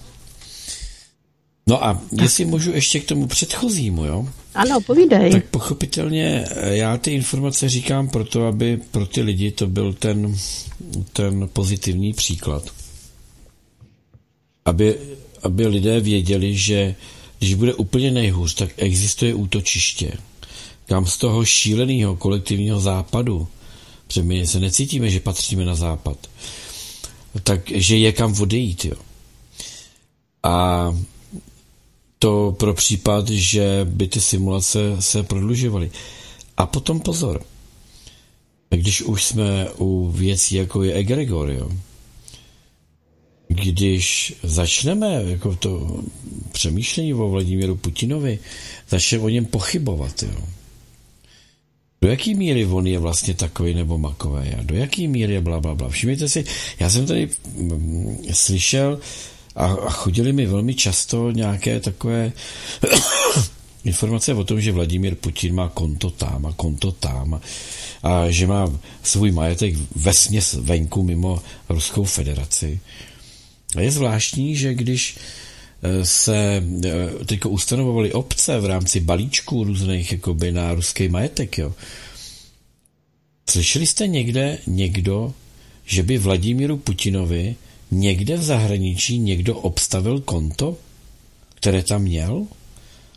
No a jestli můžu ještě k tomu předchozímu, jo? Ano, povídej. Tak pochopitelně já ty informace říkám proto, aby pro ty lidi to byl ten, ten pozitivní příklad. Aby, aby lidé věděli, že když bude úplně nejhůř, tak existuje útočiště. Kam z toho šíleného kolektivního západu, protože my se necítíme, že patříme na západ, takže je kam odejít, jo. A to pro případ, že by ty simulace se prodlužovaly. A potom pozor, když už jsme u věcí, jako je egregor, jo, když začneme jako to přemýšlení o Vladimíru Putinovi, začneme o něm pochybovat, jo. Do jaký míry on je vlastně takový nebo makový, jo? Do jaký míry je blablabla. Bla, bla. Všimněte si, já jsem tady slyšel a chodili mi velmi často nějaké takové informace o tom, že Vladimír Putin má konto tam a konto tam a že má svůj majetek vesměs venku mimo Ruskou federaci. A je zvláštní, že když se teďko ustanovovaly obce v rámci balíčků různých jakoby na ruský majetek, jo. Slyšeli jste někde někdo, že by Vladimíru Putinovi někde v zahraničí někdo obstavil konto, které tam měl?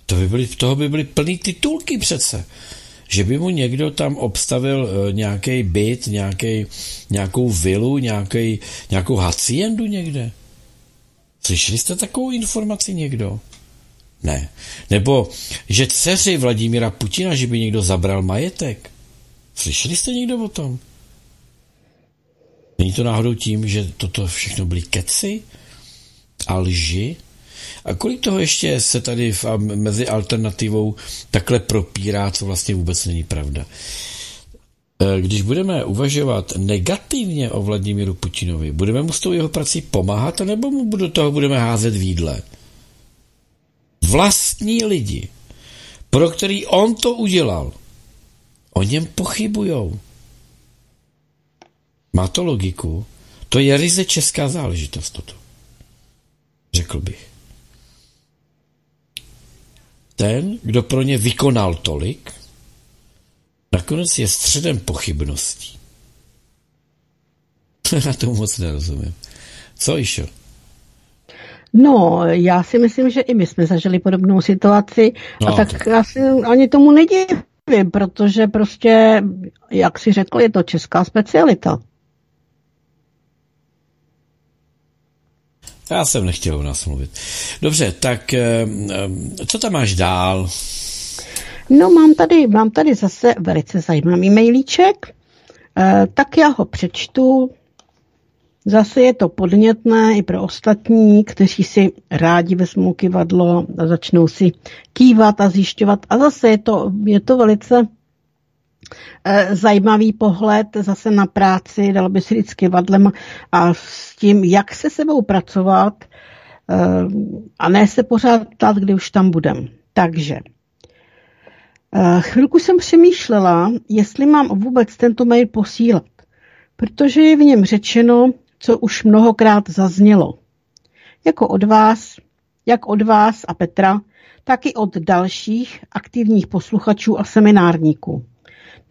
To by byly, toho by byly plný titulky přece. Že by mu někdo tam obstavil nějaký byt, nějaký, nějakou vilu, nějaký, nějakou haciendu někde. Slyšeli jste takovou informaci někdo? Ne. Nebo, že dceři Vladimíra Putina, že by někdo zabral majetek. Slyšeli jste někdo o tom? Není to náhodou tím, že toto všechno byly keci a lži? A kolik toho ještě se tady v, mezi alternativou takhle propírá, co vlastně vůbec není pravda? Když budeme uvažovat negativně o Vladimíru Putinovi, budeme mu s tou jeho prací pomáhat, nebo mu do toho budeme házet vidle? Vlastní lidi, pro který on to udělal, o něm pochybujou. Má to logiku? To je ryze česká záležitost toto. Řekl bych. Ten, kdo pro ně vykonal tolik, nakonec je středem pochybností. Na to moc nerozumím. Co, Išo? No, já si myslím, že i my jsme zažili podobnou situaci, no, a tak asi ani tomu nedivím, protože prostě, jak si řekl, je to česká specialita. Já jsem nechtěl o nás mluvit. Dobře, tak co tam máš dál? No, mám tady, mám tady zase velice zajímavý mailíček, eh, tak já ho přečtu. Zase je to podnětné i pro ostatní, kteří si rádi vezmou kyvadlo a začnou si kývat a zjišťovat. A zase je to, je to velice eh, zajímavý pohled zase na práci, dalo by si říct, s kyvadlem a s tím, jak se sebou pracovat eh, a ne se pořád ptát, kdy už tam budem. Takže chvilku jsem přemýšlela, jestli mám vůbec tento mail posílat, protože je v něm řečeno, co už mnohokrát zaznělo. Jako od vás, jak od vás a Petra, tak i od dalších aktivních posluchačů a seminárníků.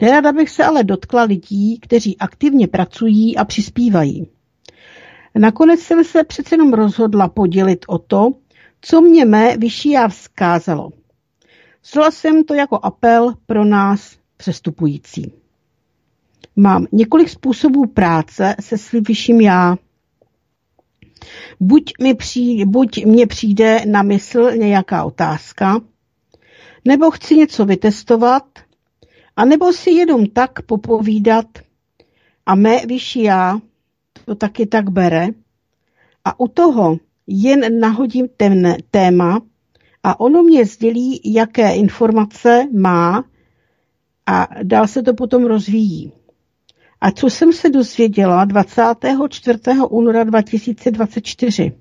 Nerada bych se ale dotkla lidí, kteří aktivně pracují a přispívají. Nakonec jsem se přece jenom rozhodla podělit o to, co mě mé vyšší já vzkázalo. Vzala jsem to jako apel pro nás přestupující. Mám několik způsobů práce se svým vyšším já. Buď mi přijde, buď mě přijde na mysl nějaká otázka, nebo chci něco vytestovat, anebo si jenom tak popovídat a mé vyšší já to taky tak bere a u toho jen nahodím temné téma, a ono mě sdělí, jaké informace má a dál se to potom rozvíjí. A co jsem se dozvěděla dvacátého čtvrtého února dva tisíce dvacet čtyři?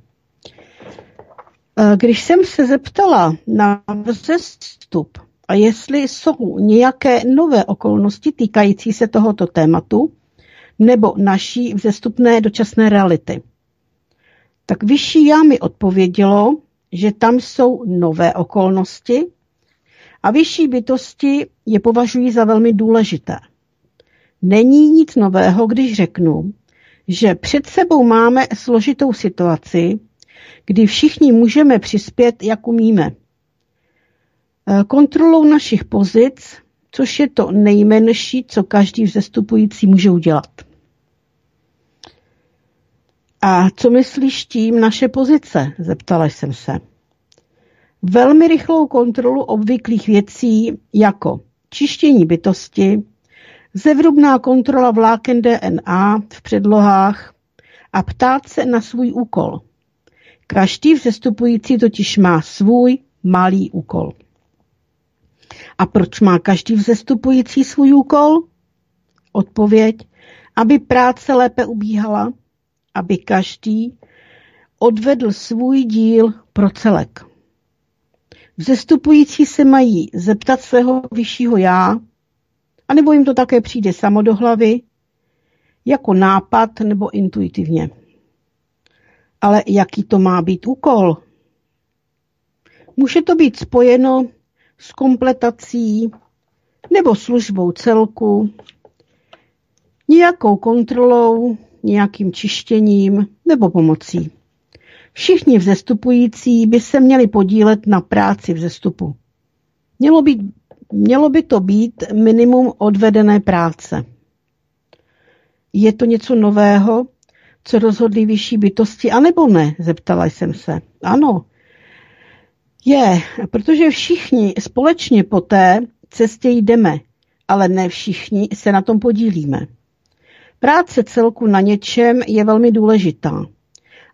Když jsem se zeptala na vzestup a jestli jsou nějaké nové okolnosti týkající se tohoto tématu nebo naší vzestupné dočasné reality, tak vyšší já mi odpovědělo, že tam jsou nové okolnosti a vyšší bytosti je považují za velmi důležité. Není nic nového, když řeknu, že před sebou máme složitou situaci, kdy všichni můžeme přispět, jak umíme. Kontrolou našich pozic, což je to nejmenší, co každý vzestupující může udělat. A co myslíš tím naše pozice? Zeptala jsem se. Velmi rychlou kontrolu obvyklých věcí jako čištění bytosti, zevrubná kontrola vláken D N A v předlohách a ptát se na svůj úkol. Každý vzestupující totiž má svůj malý úkol. A proč má každý vzestupující svůj úkol? Odpověď, aby práce lépe ubíhala, aby každý odvedl svůj díl pro celek. Vzestupující se mají zeptat svého vyššího já, anebo jim to také přijde samo do hlavy, jako nápad nebo intuitivně. Ale jaký to má být úkol? Může to být spojeno s kompletací nebo službou celku, nějakou kontrolou, nějakým čištěním nebo pomocí. Všichni vzestupující by se měli podílet na práci vzestupu. Mělo by, mělo by to být minimum odvedené práce. Je to něco nového, co rozhodly vyšší bytosti, anebo ne? Zeptala jsem se. Ano, je, protože všichni společně po té cestě jdeme, ale ne všichni se na tom podílíme. Práce celku na něčem je velmi důležitá.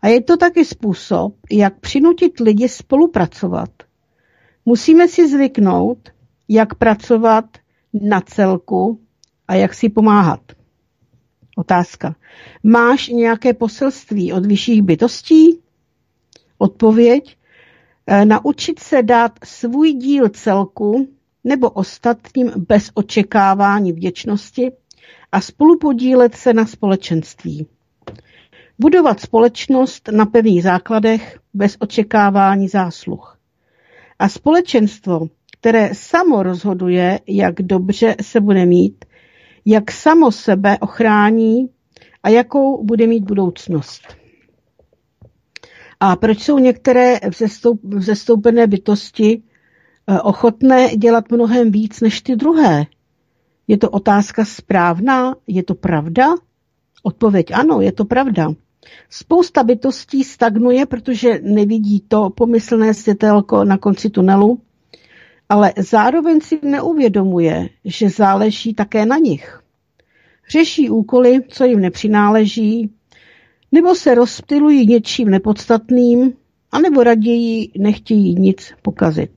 A je to taky způsob, jak přinutit lidi spolupracovat. Musíme si zvyknout, jak pracovat na celku a jak si pomáhat. Otázka. Máš nějaké poselství od vyšších bytostí? Odpověď. Naučit se dát svůj díl celku nebo ostatním bez očekávání vděčnosti a spolupodílet se na společenství. Budovat společnost na pevných základech bez očekávání zásluh. A společenstvo, které samo rozhoduje, jak dobře se bude mít, jak samo sebe ochrání a jakou bude mít budoucnost. A proč jsou některé vzestoupené bytosti ochotné dělat mnohem víc než ty druhé? Je to otázka správná? Je to pravda? Odpověď ano, je to pravda. Spousta bytostí stagnuje, protože nevidí to pomyslné světelko na konci tunelu, ale zároveň si neuvědomuje, že záleží také na nich. Řeší úkoly, co jim nepřináleží, nebo se rozptylují něčím nepodstatným, anebo raději nechtějí nic pokazit.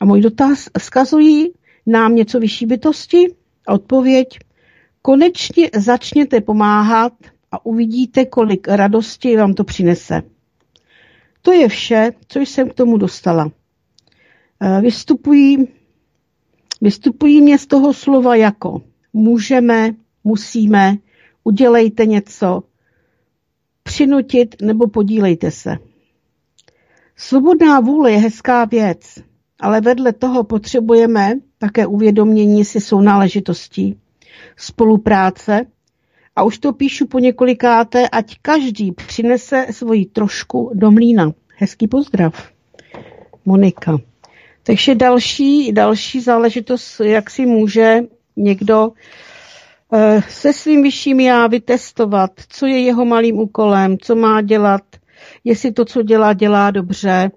A můj dotaz, vzkazují nám něco vyšší bytosti? Odpověď, konečně začněte pomáhat a uvidíte, kolik radosti vám to přinese. To je vše, co jsem k tomu dostala. Vystupují, vystupují mě z toho slova jako můžeme, musíme, udělejte něco, přinutit nebo podílejte se. Svobodná vůle je hezká věc, ale vedle toho potřebujeme také uvědomění si sounáležitostí, spolupráce a už to píšu po několikáté, ať každý přinese svoji trošku do mlýna. Hezký pozdrav. Monika. Takže další, další záležitost, jak si může někdo se svým vyšším já vytestovat, co je jeho malým úkolem, co má dělat, jestli to, co dělá, dělá dobře,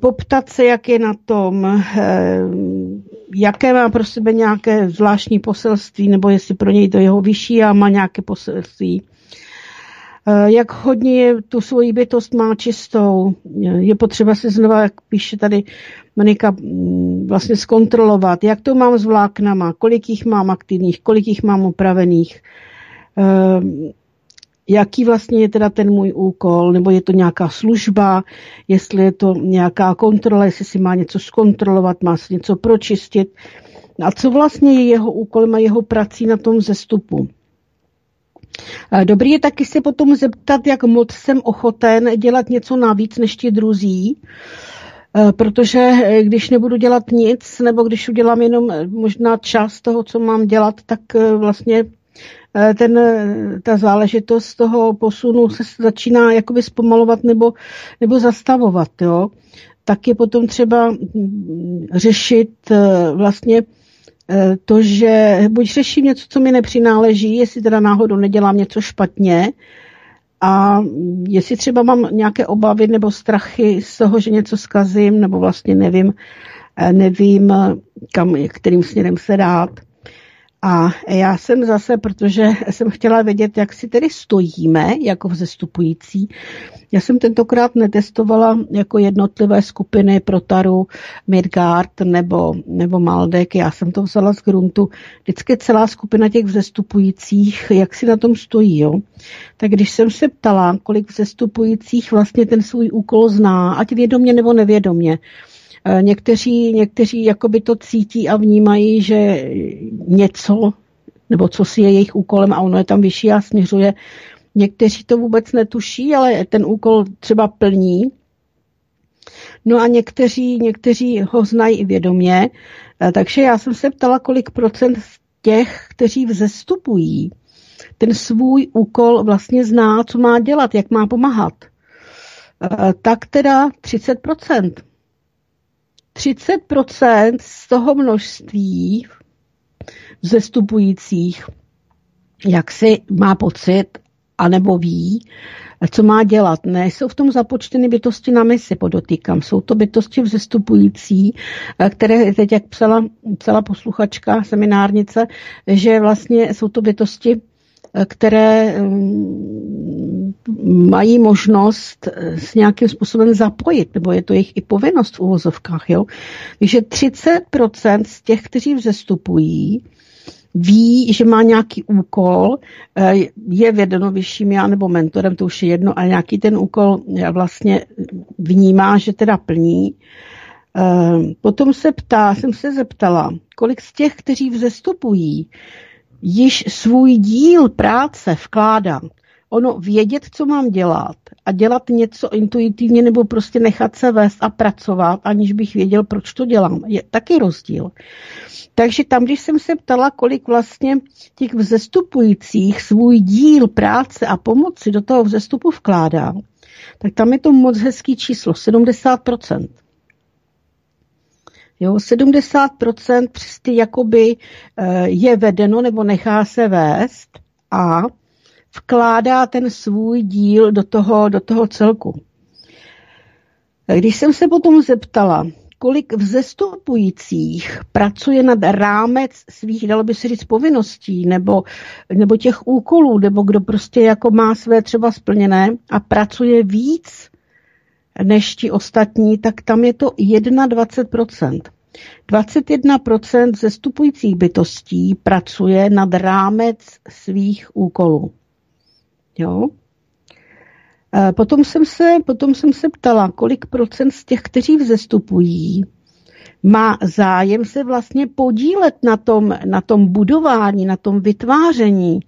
poptat se, jak je na tom, jaké má pro sebe nějaké zvláštní poselství, nebo jestli pro něj to jeho vyšší já má nějaké poselství, jak hodně tu svoji bytost má čistou, je potřeba se znova, jak píše tady Monika, vlastně zkontrolovat, jak to mám s vláknama, kolik jich mám aktivních, kolik jich mám upravených, jaký vlastně je teda ten můj úkol, nebo je to nějaká služba, jestli je to nějaká kontrola, jestli si má něco zkontrolovat, má si něco pročistit a co vlastně je jeho úkolem a jeho prací na tom vzestupu. Dobrý je taky se potom zeptat, jak moc jsem ochoten dělat něco navíc než ti druzí, protože když nebudu dělat nic, nebo když udělám jenom možná část toho, co mám dělat, tak vlastně ten, ta záležitost toho posunu se začíná jakoby zpomalovat nebo, nebo zastavovat. Jo? Tak je potom třeba řešit vlastně to, že buď řeším něco, co mi nepřináleží, jestli teda náhodou nedělám něco špatně a jestli třeba mám nějaké obavy nebo strachy z toho, že něco zkazím, nebo vlastně nevím, nevím kam, kterým směrem se dát. A já jsem zase, protože jsem chtěla vědět, jak si tedy stojíme jako vzestupující. Já jsem tentokrát netestovala jako jednotlivé skupiny pro Taru, Midgard nebo, nebo Maldek. Já jsem to vzala z gruntu. Vždycky celá skupina těch vzestupujících, jak si na tom stojí. Jo? Tak když jsem se ptala, kolik vzestupujících vlastně ten svůj úkol zná, ať vědomě nebo nevědomě, Někteří, někteří jakoby to cítí a vnímají, že něco, nebo co si je jejich úkolem a ono je tam vyšší a směřuje. Někteří to vůbec netuší, ale ten úkol třeba plní. No a někteří, někteří ho znají i vědomě. Takže já jsem se ptala, kolik procent těch, kteří vzestupují, ten svůj úkol vlastně zná, co má dělat, jak má pomáhat. Tak teda třicet procent. třicet procent z toho množství vzestupujících, jak si má pocit, anebo ví, co má dělat. Ne, jsou v tom započteny bytosti na misi, podotýkám. Jsou to bytosti vzestupující, které teď, jak psala, psala posluchačka, seminárnice, že vlastně jsou to bytosti, které mají možnost s nějakým způsobem zapojit, nebo je to jejich i povinnost v uvozovkách. Jo? Takže třicet procent z těch, kteří vzestupují, ví, že má nějaký úkol, je vědeno vyšším já nebo mentorem, to už je jedno, a nějaký ten úkol vlastně vnímá, že teda plní. Potom se ptá, jsem se zeptala, kolik z těch, kteří vzestupují, již svůj díl práce vkládá. ono vědět, co mám dělat a dělat něco intuitivně nebo prostě nechat se vést a pracovat, aniž bych věděl, proč to dělám, je taky rozdíl. Takže tam, když jsem se ptala, kolik vlastně těch vzestupujících svůj díl práce a pomoci do toho vzestupu vkládá, tak tam je to moc hezký číslo, sedmdesát procent. Jo, sedmdesát procent přesty jakoby je vedeno nebo nechá se vést a vkládá ten svůj díl do toho, do toho celku. Když jsem se potom zeptala, kolik vzestupujících pracuje nad rámec svých, dalo by se říct, povinností nebo, nebo těch úkolů, nebo kdo prostě jako má své třeba splněné a pracuje víc než ti ostatní, tak tam je to dvacet jedna procent. dvacet jedna procent zestupujících bytostí pracuje nad rámec svých úkolů. Jo? Potom jsem se, potom jsem se ptala, kolik procent z těch, kteří vzestupují, má zájem se vlastně podílet na tom, na tom budování, na tom vytváření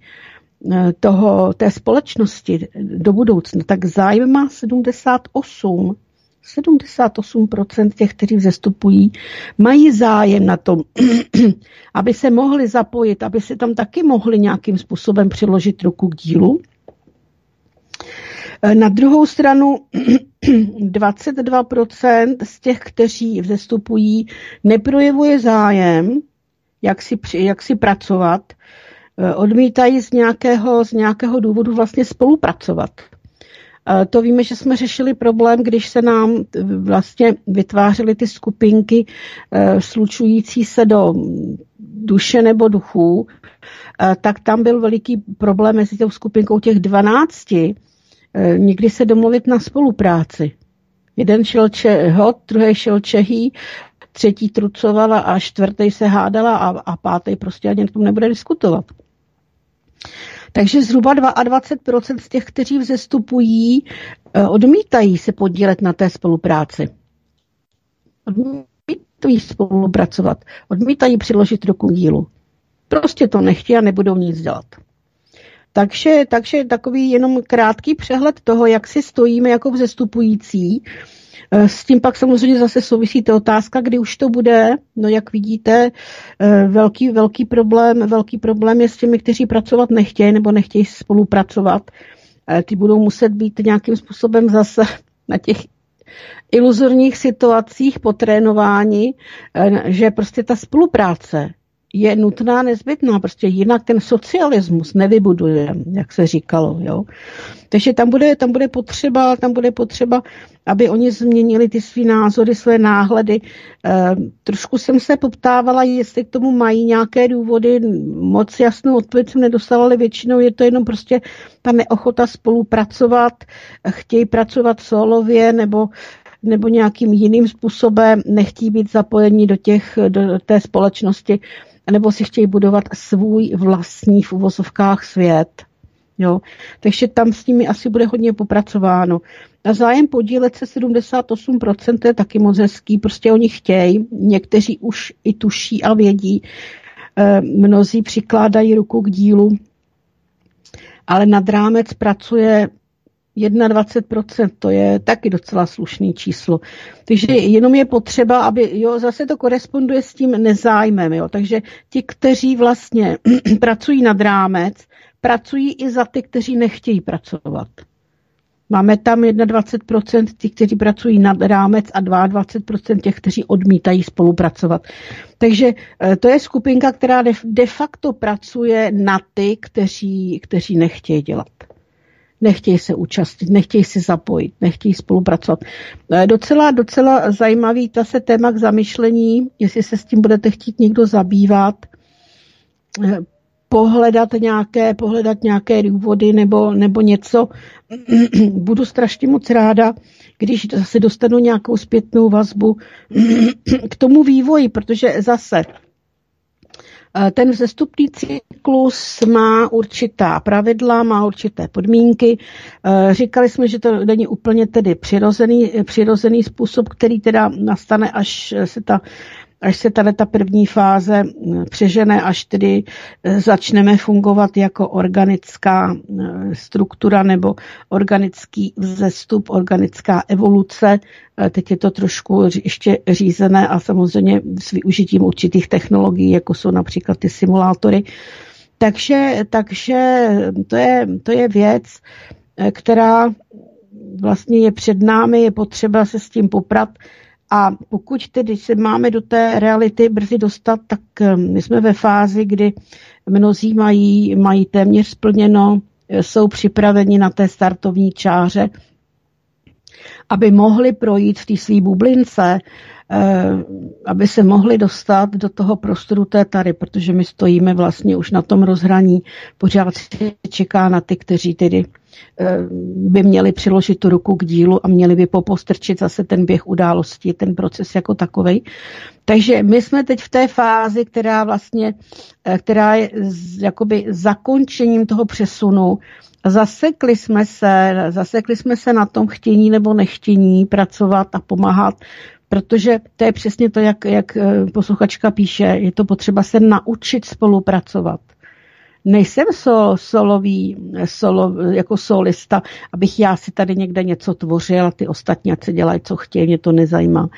toho, té společnosti do budoucna, tak zájem má sedmdesát osm procent. sedmdesát osm procent těch, kteří vzestupují, mají zájem na tom, aby se mohli zapojit, aby se tam taky mohli nějakým způsobem přiložit ruku k dílu. Na druhou stranu dvacet dva procent z těch, kteří vzestupují, neprojevuje zájem, jak si, jak si pracovat, odmítají z nějakého, z nějakého důvodu vlastně spolupracovat. To víme, že jsme řešili problém, když se nám vlastně vytvářely ty skupinky slučující se do duše nebo duchů, tak tam byl veliký problém mezi tou skupinkou těch dvanácti, někdy se domluvit na spolupráci. Jeden šel hot, druhý šel Čehý, třetí trucovala a čtvrtý se hádala a, a pátý prostě ani k tomu nebude diskutovat. Takže zhruba dvacet dva procent z těch, kteří vzestupují, odmítají se podílet na té spolupráci. Odmítají spolupracovat. Odmítají přiložit ruku k dílu. Prostě to nechtějí a nebudou nic dělat. Takže, takže takový jenom krátký přehled toho, jak si stojíme jako vzestupující. S tím pak samozřejmě zase souvisí ta otázka, kdy už to bude. No jak vidíte, velký, velký problém, velký problém je s těmi, kteří pracovat nechtějí nebo nechtějí spolupracovat. Ty budou muset být nějakým způsobem zase na těch iluzorních situacích potrénováni, že prostě ta spolupráce je nutná, nezbytná, prostě jinak ten socialismus nevybuduje, jak se říkalo, jo. Takže tam bude, tam bude potřeba, tam bude potřeba, aby oni změnili ty svý názory, své náhledy. E, trošku jsem se poptávala, jestli k tomu mají nějaké důvody, moc jasnou odpověď jsem nedostala, ale většinou je to jenom prostě ta neochota spolupracovat, chtějí pracovat solově nebo nebo nějakým jiným způsobem, nechtějí být zapojeni do těch, do té společnosti, nebo si chtějí budovat svůj vlastní v uvozovkách svět. Jo. Takže tam s nimi asi bude hodně popracováno. A zájem podílet se sedmdesát osm procent, to je taky moc hezký, prostě oni chtějí, někteří už i tuší a vědí, mnozí přikládají ruku k dílu, ale nad rámec pracuje dvacet jedna procent, to je taky docela slušný číslo. Takže jenom je potřeba, aby, jo, zase to koresponduje s tím nezájmem, jo. Takže ti, kteří vlastně pracují nad rámec, pracují i za ty, kteří nechtějí pracovat. Máme tam dvacet jedna procent těch, kteří pracují nad rámec a dvacet dva procent těch, kteří odmítají spolupracovat. Takže to je skupinka, která de facto pracuje na ty, kteří, kteří nechtějí dělat. Nechtějí se účastnit, nechtějí se zapojit, nechtějí spolupracovat. Docela, docela zajímavý zase téma k zamyšlení, jestli se s tím budete chtít někdo zabývat, pohledat nějaké, pohledat nějaké důvody nebo, nebo něco. Budu strašně moc ráda, když zase dostanu nějakou zpětnou vazbu k tomu vývoji, protože zase ten vzestupný cyklus má určitá pravidla, má určité podmínky. Říkali jsme, že to není úplně tedy přirozený, přirozený způsob, který teda nastane, až se ta až se ta první fáze přežene, až tedy začneme fungovat jako organická struktura nebo organický vzestup, organická evoluce. Teď je to trošku ještě řízené a samozřejmě s využitím určitých technologií, jako jsou například ty simulátory. Takže, takže to je, to je věc, která vlastně je před námi, je potřeba se s tím poprat. A pokud tedy se máme do té reality brzy dostat, tak my jsme ve fázi, kdy mnozí mají, mají téměř splněno, jsou připraveni na té startovní čáře, aby mohli projít v té své bublince, aby se mohli dostat do toho prostoru té tary, protože my stojíme vlastně už na tom rozhraní, pořád se čeká na ty, kteří tedy by měli přiložit tu ruku k dílu a měli by popostrčit zase ten běh událostí, ten proces jako takovej. Takže my jsme teď v té fázi, která vlastně, která je jakoby zakončením toho přesunu. Zasekli jsme se, zasekli jsme se na tom chtění nebo nechtění pracovat a pomáhat, protože to je přesně to, jak, jak posluchačka píše, je to potřeba se naučit spolupracovat. Nejsem sol, solový, solo, jako solista, abych já si tady někde něco tvořil, ty ostatní ať se dělají, co chtějí, mě to nezajímá.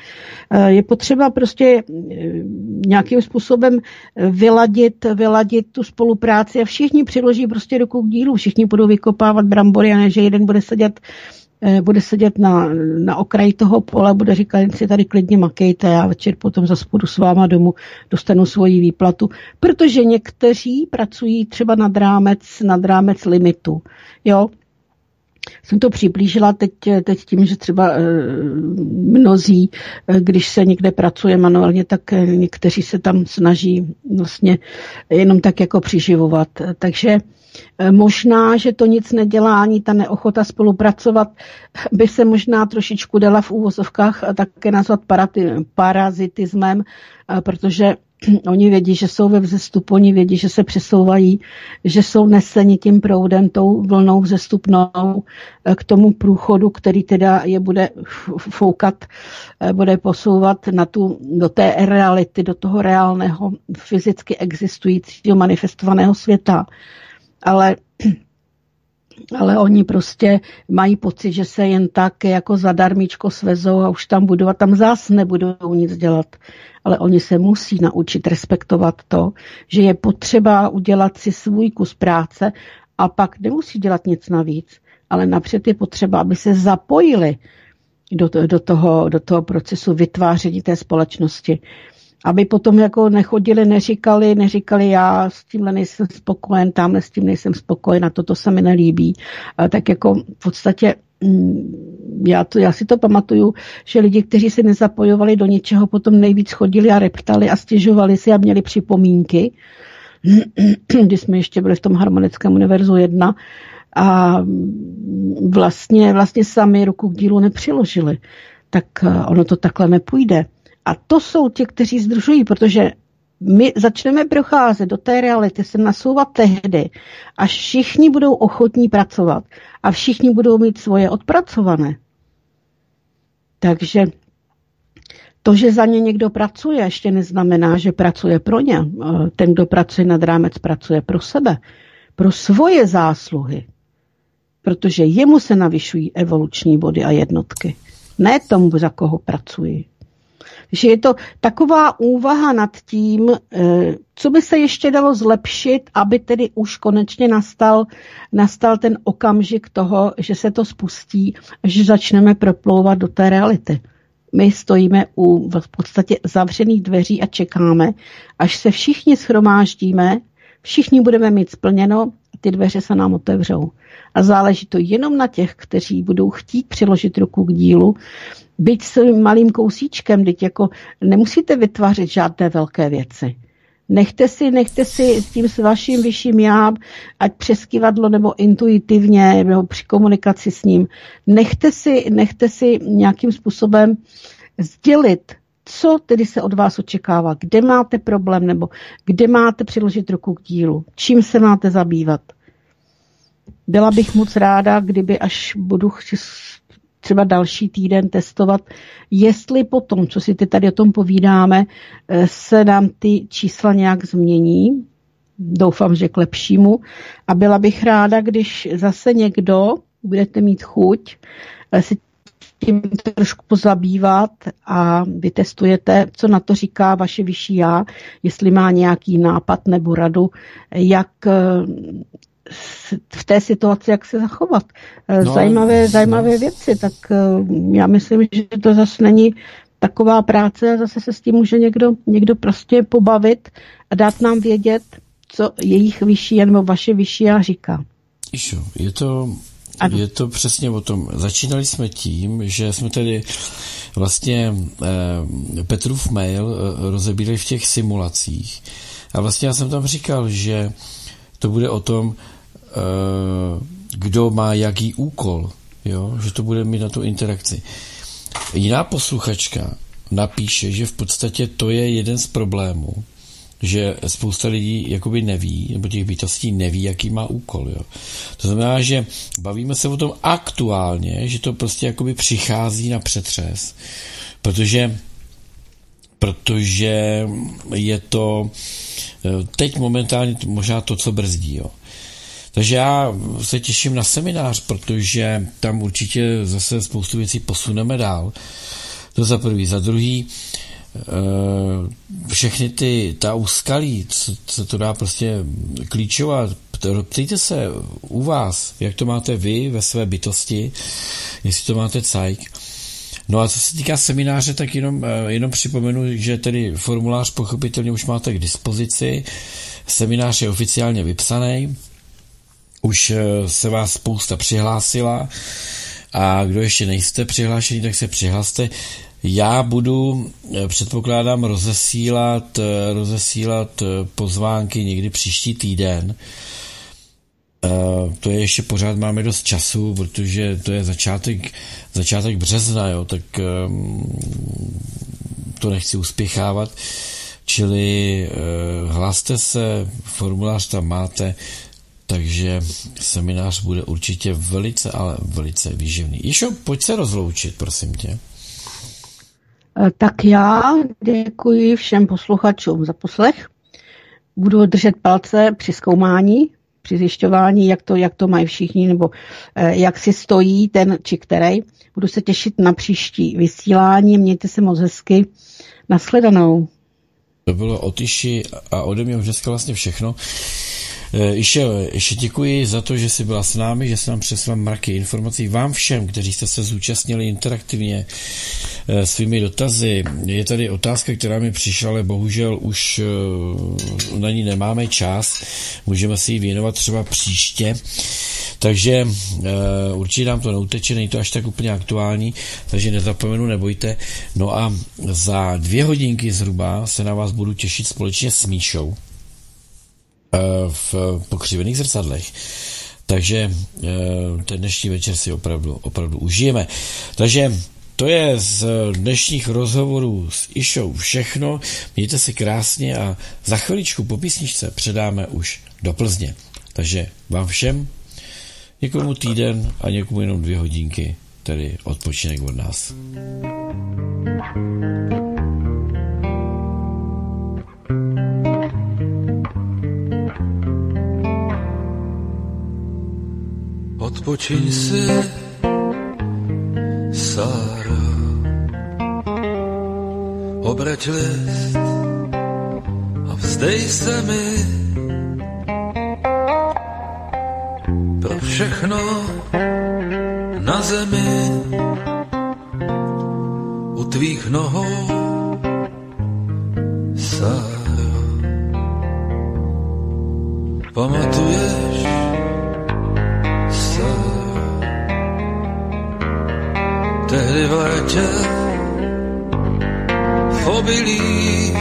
Je potřeba prostě nějakým způsobem vyladit, vyladit tu spolupráci a všichni přiloží prostě ruku k dílu, všichni budou vykopávat brambory, a ne, že jeden bude sedět bude sedět na, na okraji toho pole, bude říkat, si tady klidně makejte, já večer potom zase půjdu s váma domů, dostanu svoji výplatu. Protože někteří pracují třeba nad rámec, nad rámec limitu. Jo? Jsem to přiblížila teď, teď tím, že třeba mnozí, když se někde pracuje manuálně, tak někteří se tam snaží vlastně jenom tak jako přiživovat. Takže možná, že to nic nedělání, ta neochota spolupracovat by se možná trošičku dala v úvozovkách také nazvat parazitismem, protože oni vědí, že jsou ve vzestupu, oni vědí, že se přesouvají, že jsou neseni tím proudem, tou vlnou vzestupnou k tomu průchodu, který teda je bude foukat, bude posouvat na tu, do té reality, do toho reálného, fyzicky existujícího, manifestovaného světa. Ale, ale oni prostě mají pocit, že se jen tak jako zadarmíčko svezou a už tam budou a tam zás nebudou nic dělat. Ale oni se musí naučit respektovat to, že je potřeba udělat si svůj kus práce a pak nemusí dělat nic navíc. Ale napřed je potřeba, aby se zapojili do, to, do, toho, do toho procesu vytváření té společnosti. Aby potom jako nechodili, neříkali, neříkali já s tímhle nejsem spokojen, tamhle s tím nejsem spokojen a toto se mi nelíbí. A tak jako v podstatě já, to, já si to pamatuju, že lidi, kteří se nezapojovali do ničeho, potom nejvíc chodili a reptali a stěžovali si a měli připomínky, když jsme ještě byli v tom harmonickém univerzu jedna a vlastně, vlastně sami ruku k dílu nepřiložili. Tak ono to takhle nepůjde. A to jsou ti, kteří zdržují, protože my začneme procházet do té reality, se nasouvat tehdy, až všichni budou ochotní pracovat a všichni budou mít svoje odpracované. Takže to, že za ně někdo pracuje, ještě neznamená, že pracuje pro ně. Ten, kdo pracuje nad rámec, pracuje pro sebe, pro svoje zásluhy, protože jemu se navyšují evoluční body a jednotky. Ne tomu, za koho pracují. Že je to taková úvaha nad tím, co by se ještě dalo zlepšit, aby tedy už konečně nastal, nastal ten okamžik toho, že se to spustí, že začneme proplouvat do té reality. My stojíme u v podstatě zavřených dveří a čekáme, až se všichni shromáždíme, všichni budeme mít splněno a ty dveře se nám otevřou. A záleží to jenom na těch, kteří budou chtít přiložit ruku k dílu, byť s malým kousíčkem, teď jako nemusíte vytvářet žádné velké věci. Nechte si, nechte si s tím s vaším vyšším já, ať přes kyvadlo nebo intuitivně, nebo při komunikaci s ním, nechte si, nechte si nějakým způsobem sdělit, co tedy se od vás očekává, kde máte problém, nebo kde máte přiložit ruku k dílu, čím se máte zabývat. Byla bych moc ráda, kdyby až budu třeba další týden testovat, jestli po tom, co si ty tady o tom povídáme, se nám ty čísla nějak změní. Doufám, že k lepšímu. A byla bych ráda, když zase někdo, budete mít chuť, si tím trošku zabývat a vytestujete, co na to říká vaše vyšší já, jestli má nějaký nápad nebo radu, jak v té situaci, jak se zachovat. No, zajímavé, zajímavé no. věci, tak já myslím, že to zase není taková práce, zase se s tím může někdo, někdo prostě pobavit a dát nám vědět, co jejich vyšší nebo vaše vyšší já říká. Išu, je to... Ano. Je to přesně o tom. Začínali jsme tím, že jsme tedy vlastně eh, Petrův mail eh, rozebírali v těch simulacích. A vlastně já jsem tam říkal, že to bude o tom, eh, kdo má jaký úkol. Jo? Že to bude mít na tu interakci. Jiná posluchačka napíše, že v podstatě to je jeden z problémů, že spousta lidí jakoby neví, nebo těch bytostí neví, jaký má úkol. Jo. To znamená, že bavíme se o tom aktuálně, že to prostě jakoby přichází na přetřes, protože, protože je to teď momentálně možná to, co brzdí. Jo. Takže já se těším na seminář, protože tam určitě zase spoustu věcí posuneme dál. To za prvý. Za druhý, všechny ty, ta úskalí, co, co to dá prostě klíčovat, ptejte se u vás, jak to máte vy ve své bytosti, jestli to máte cajk. No a co se týká semináře, tak jenom, jenom připomenu, že tedy formulář pochopitelně už máte k dispozici, seminář je oficiálně vypsaný, už se vás spousta přihlásila a kdo ještě nejste přihlášeni, tak se přihlaste. Já budu, předpokládám, rozesílat, rozesílat pozvánky někdy příští týden. To je ještě pořád, máme dost času, protože to je začátek, začátek března, jo, tak to nechci uspěchávat. Čili hlaste se, formulář tam máte, takže seminář bude určitě velice, ale velice výživný. Ještě pojď se rozloučit, prosím tě. Tak já děkuji všem posluchačům za poslech. Budu držet palce při zkoumání, při zjišťování, jak to, jak to mají všichni, nebo jak si stojí ten či který. Budu se těšit na příští vysílání. Mějte se moc hezky. Nashledanou. To bylo od Iši a ode mě už dneska vlastně všechno. Ještě, ještě děkuji za to, že jsi byla s námi, že jsi nám přesla mraky informací. Vám všem, kteří jste se zúčastnili interaktivně svými dotazy. Je tady otázka, která mi přišla, ale bohužel už na ní nemáme čas. Můžeme si ji věnovat třeba příště. Takže určitě nám to neuteče, není to až tak úplně aktuální, takže nezapomenu, nebojte. No a za dvě hodinky zhruba se na vás budu těšit společně s Míšou v Pokřivených zrcadlech. Takže ten dnešní večer si opravdu, opravdu užijeme. Takže to je z dnešních rozhovorů s Išou všechno. Mějte se krásně a za chviličku po písničce předáme už do Plzně. Takže vám všem někomu týden a někomu jenom dvě hodinky, tedy odpočinek od nás. Odpočiň si, Sáro, obrať list a vzdej se mi pro všechno na zemi u tvých nohou, Sáro, pamatuješ, tehdy v létě v obilí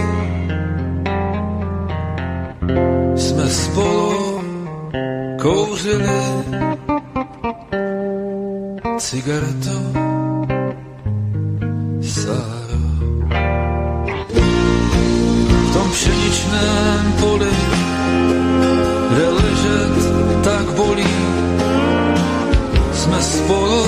jsme spolu kouřili cigaretu, Sáro. V tom pšeničném poli, kde ležet tak bolí, jsme spolu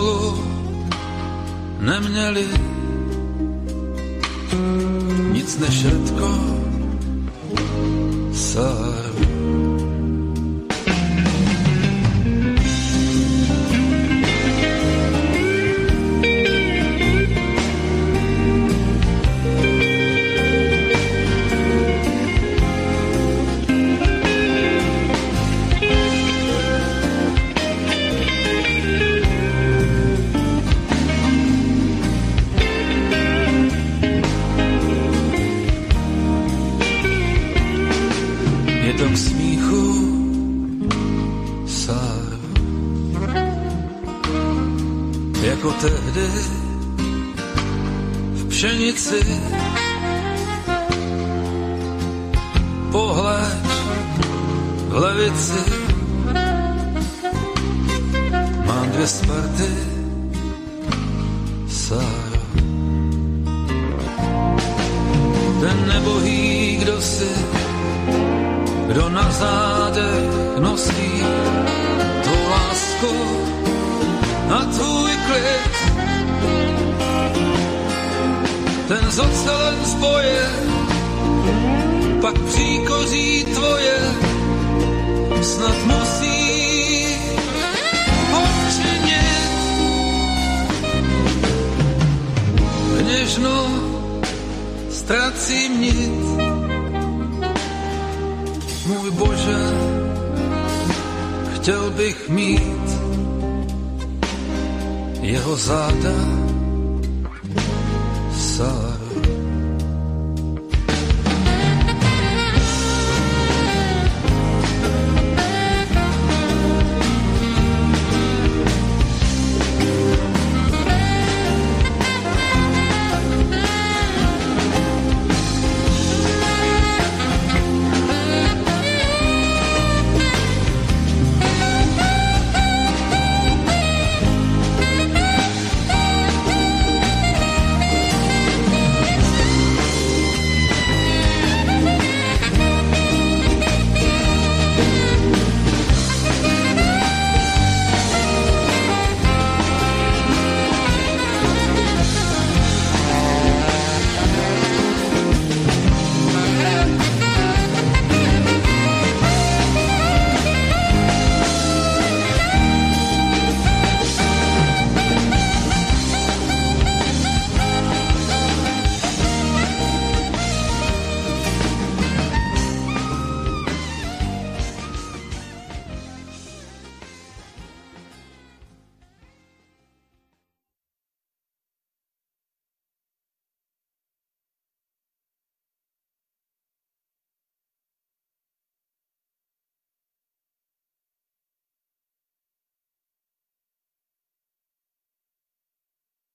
spolu neměli nic než Redko Sáru. Pohled v levici, mám dvě Sparty, Sáro. Ten nebohý, kdo si, kdo na zádech nosí tvou lásku a tvůj klid. Ten z ocelen zboje, pak příkoří tvoje, snad musí odčinit. Něžno ztrácím nit, můj Bože, chtěl bych mít jeho záda. Sorry.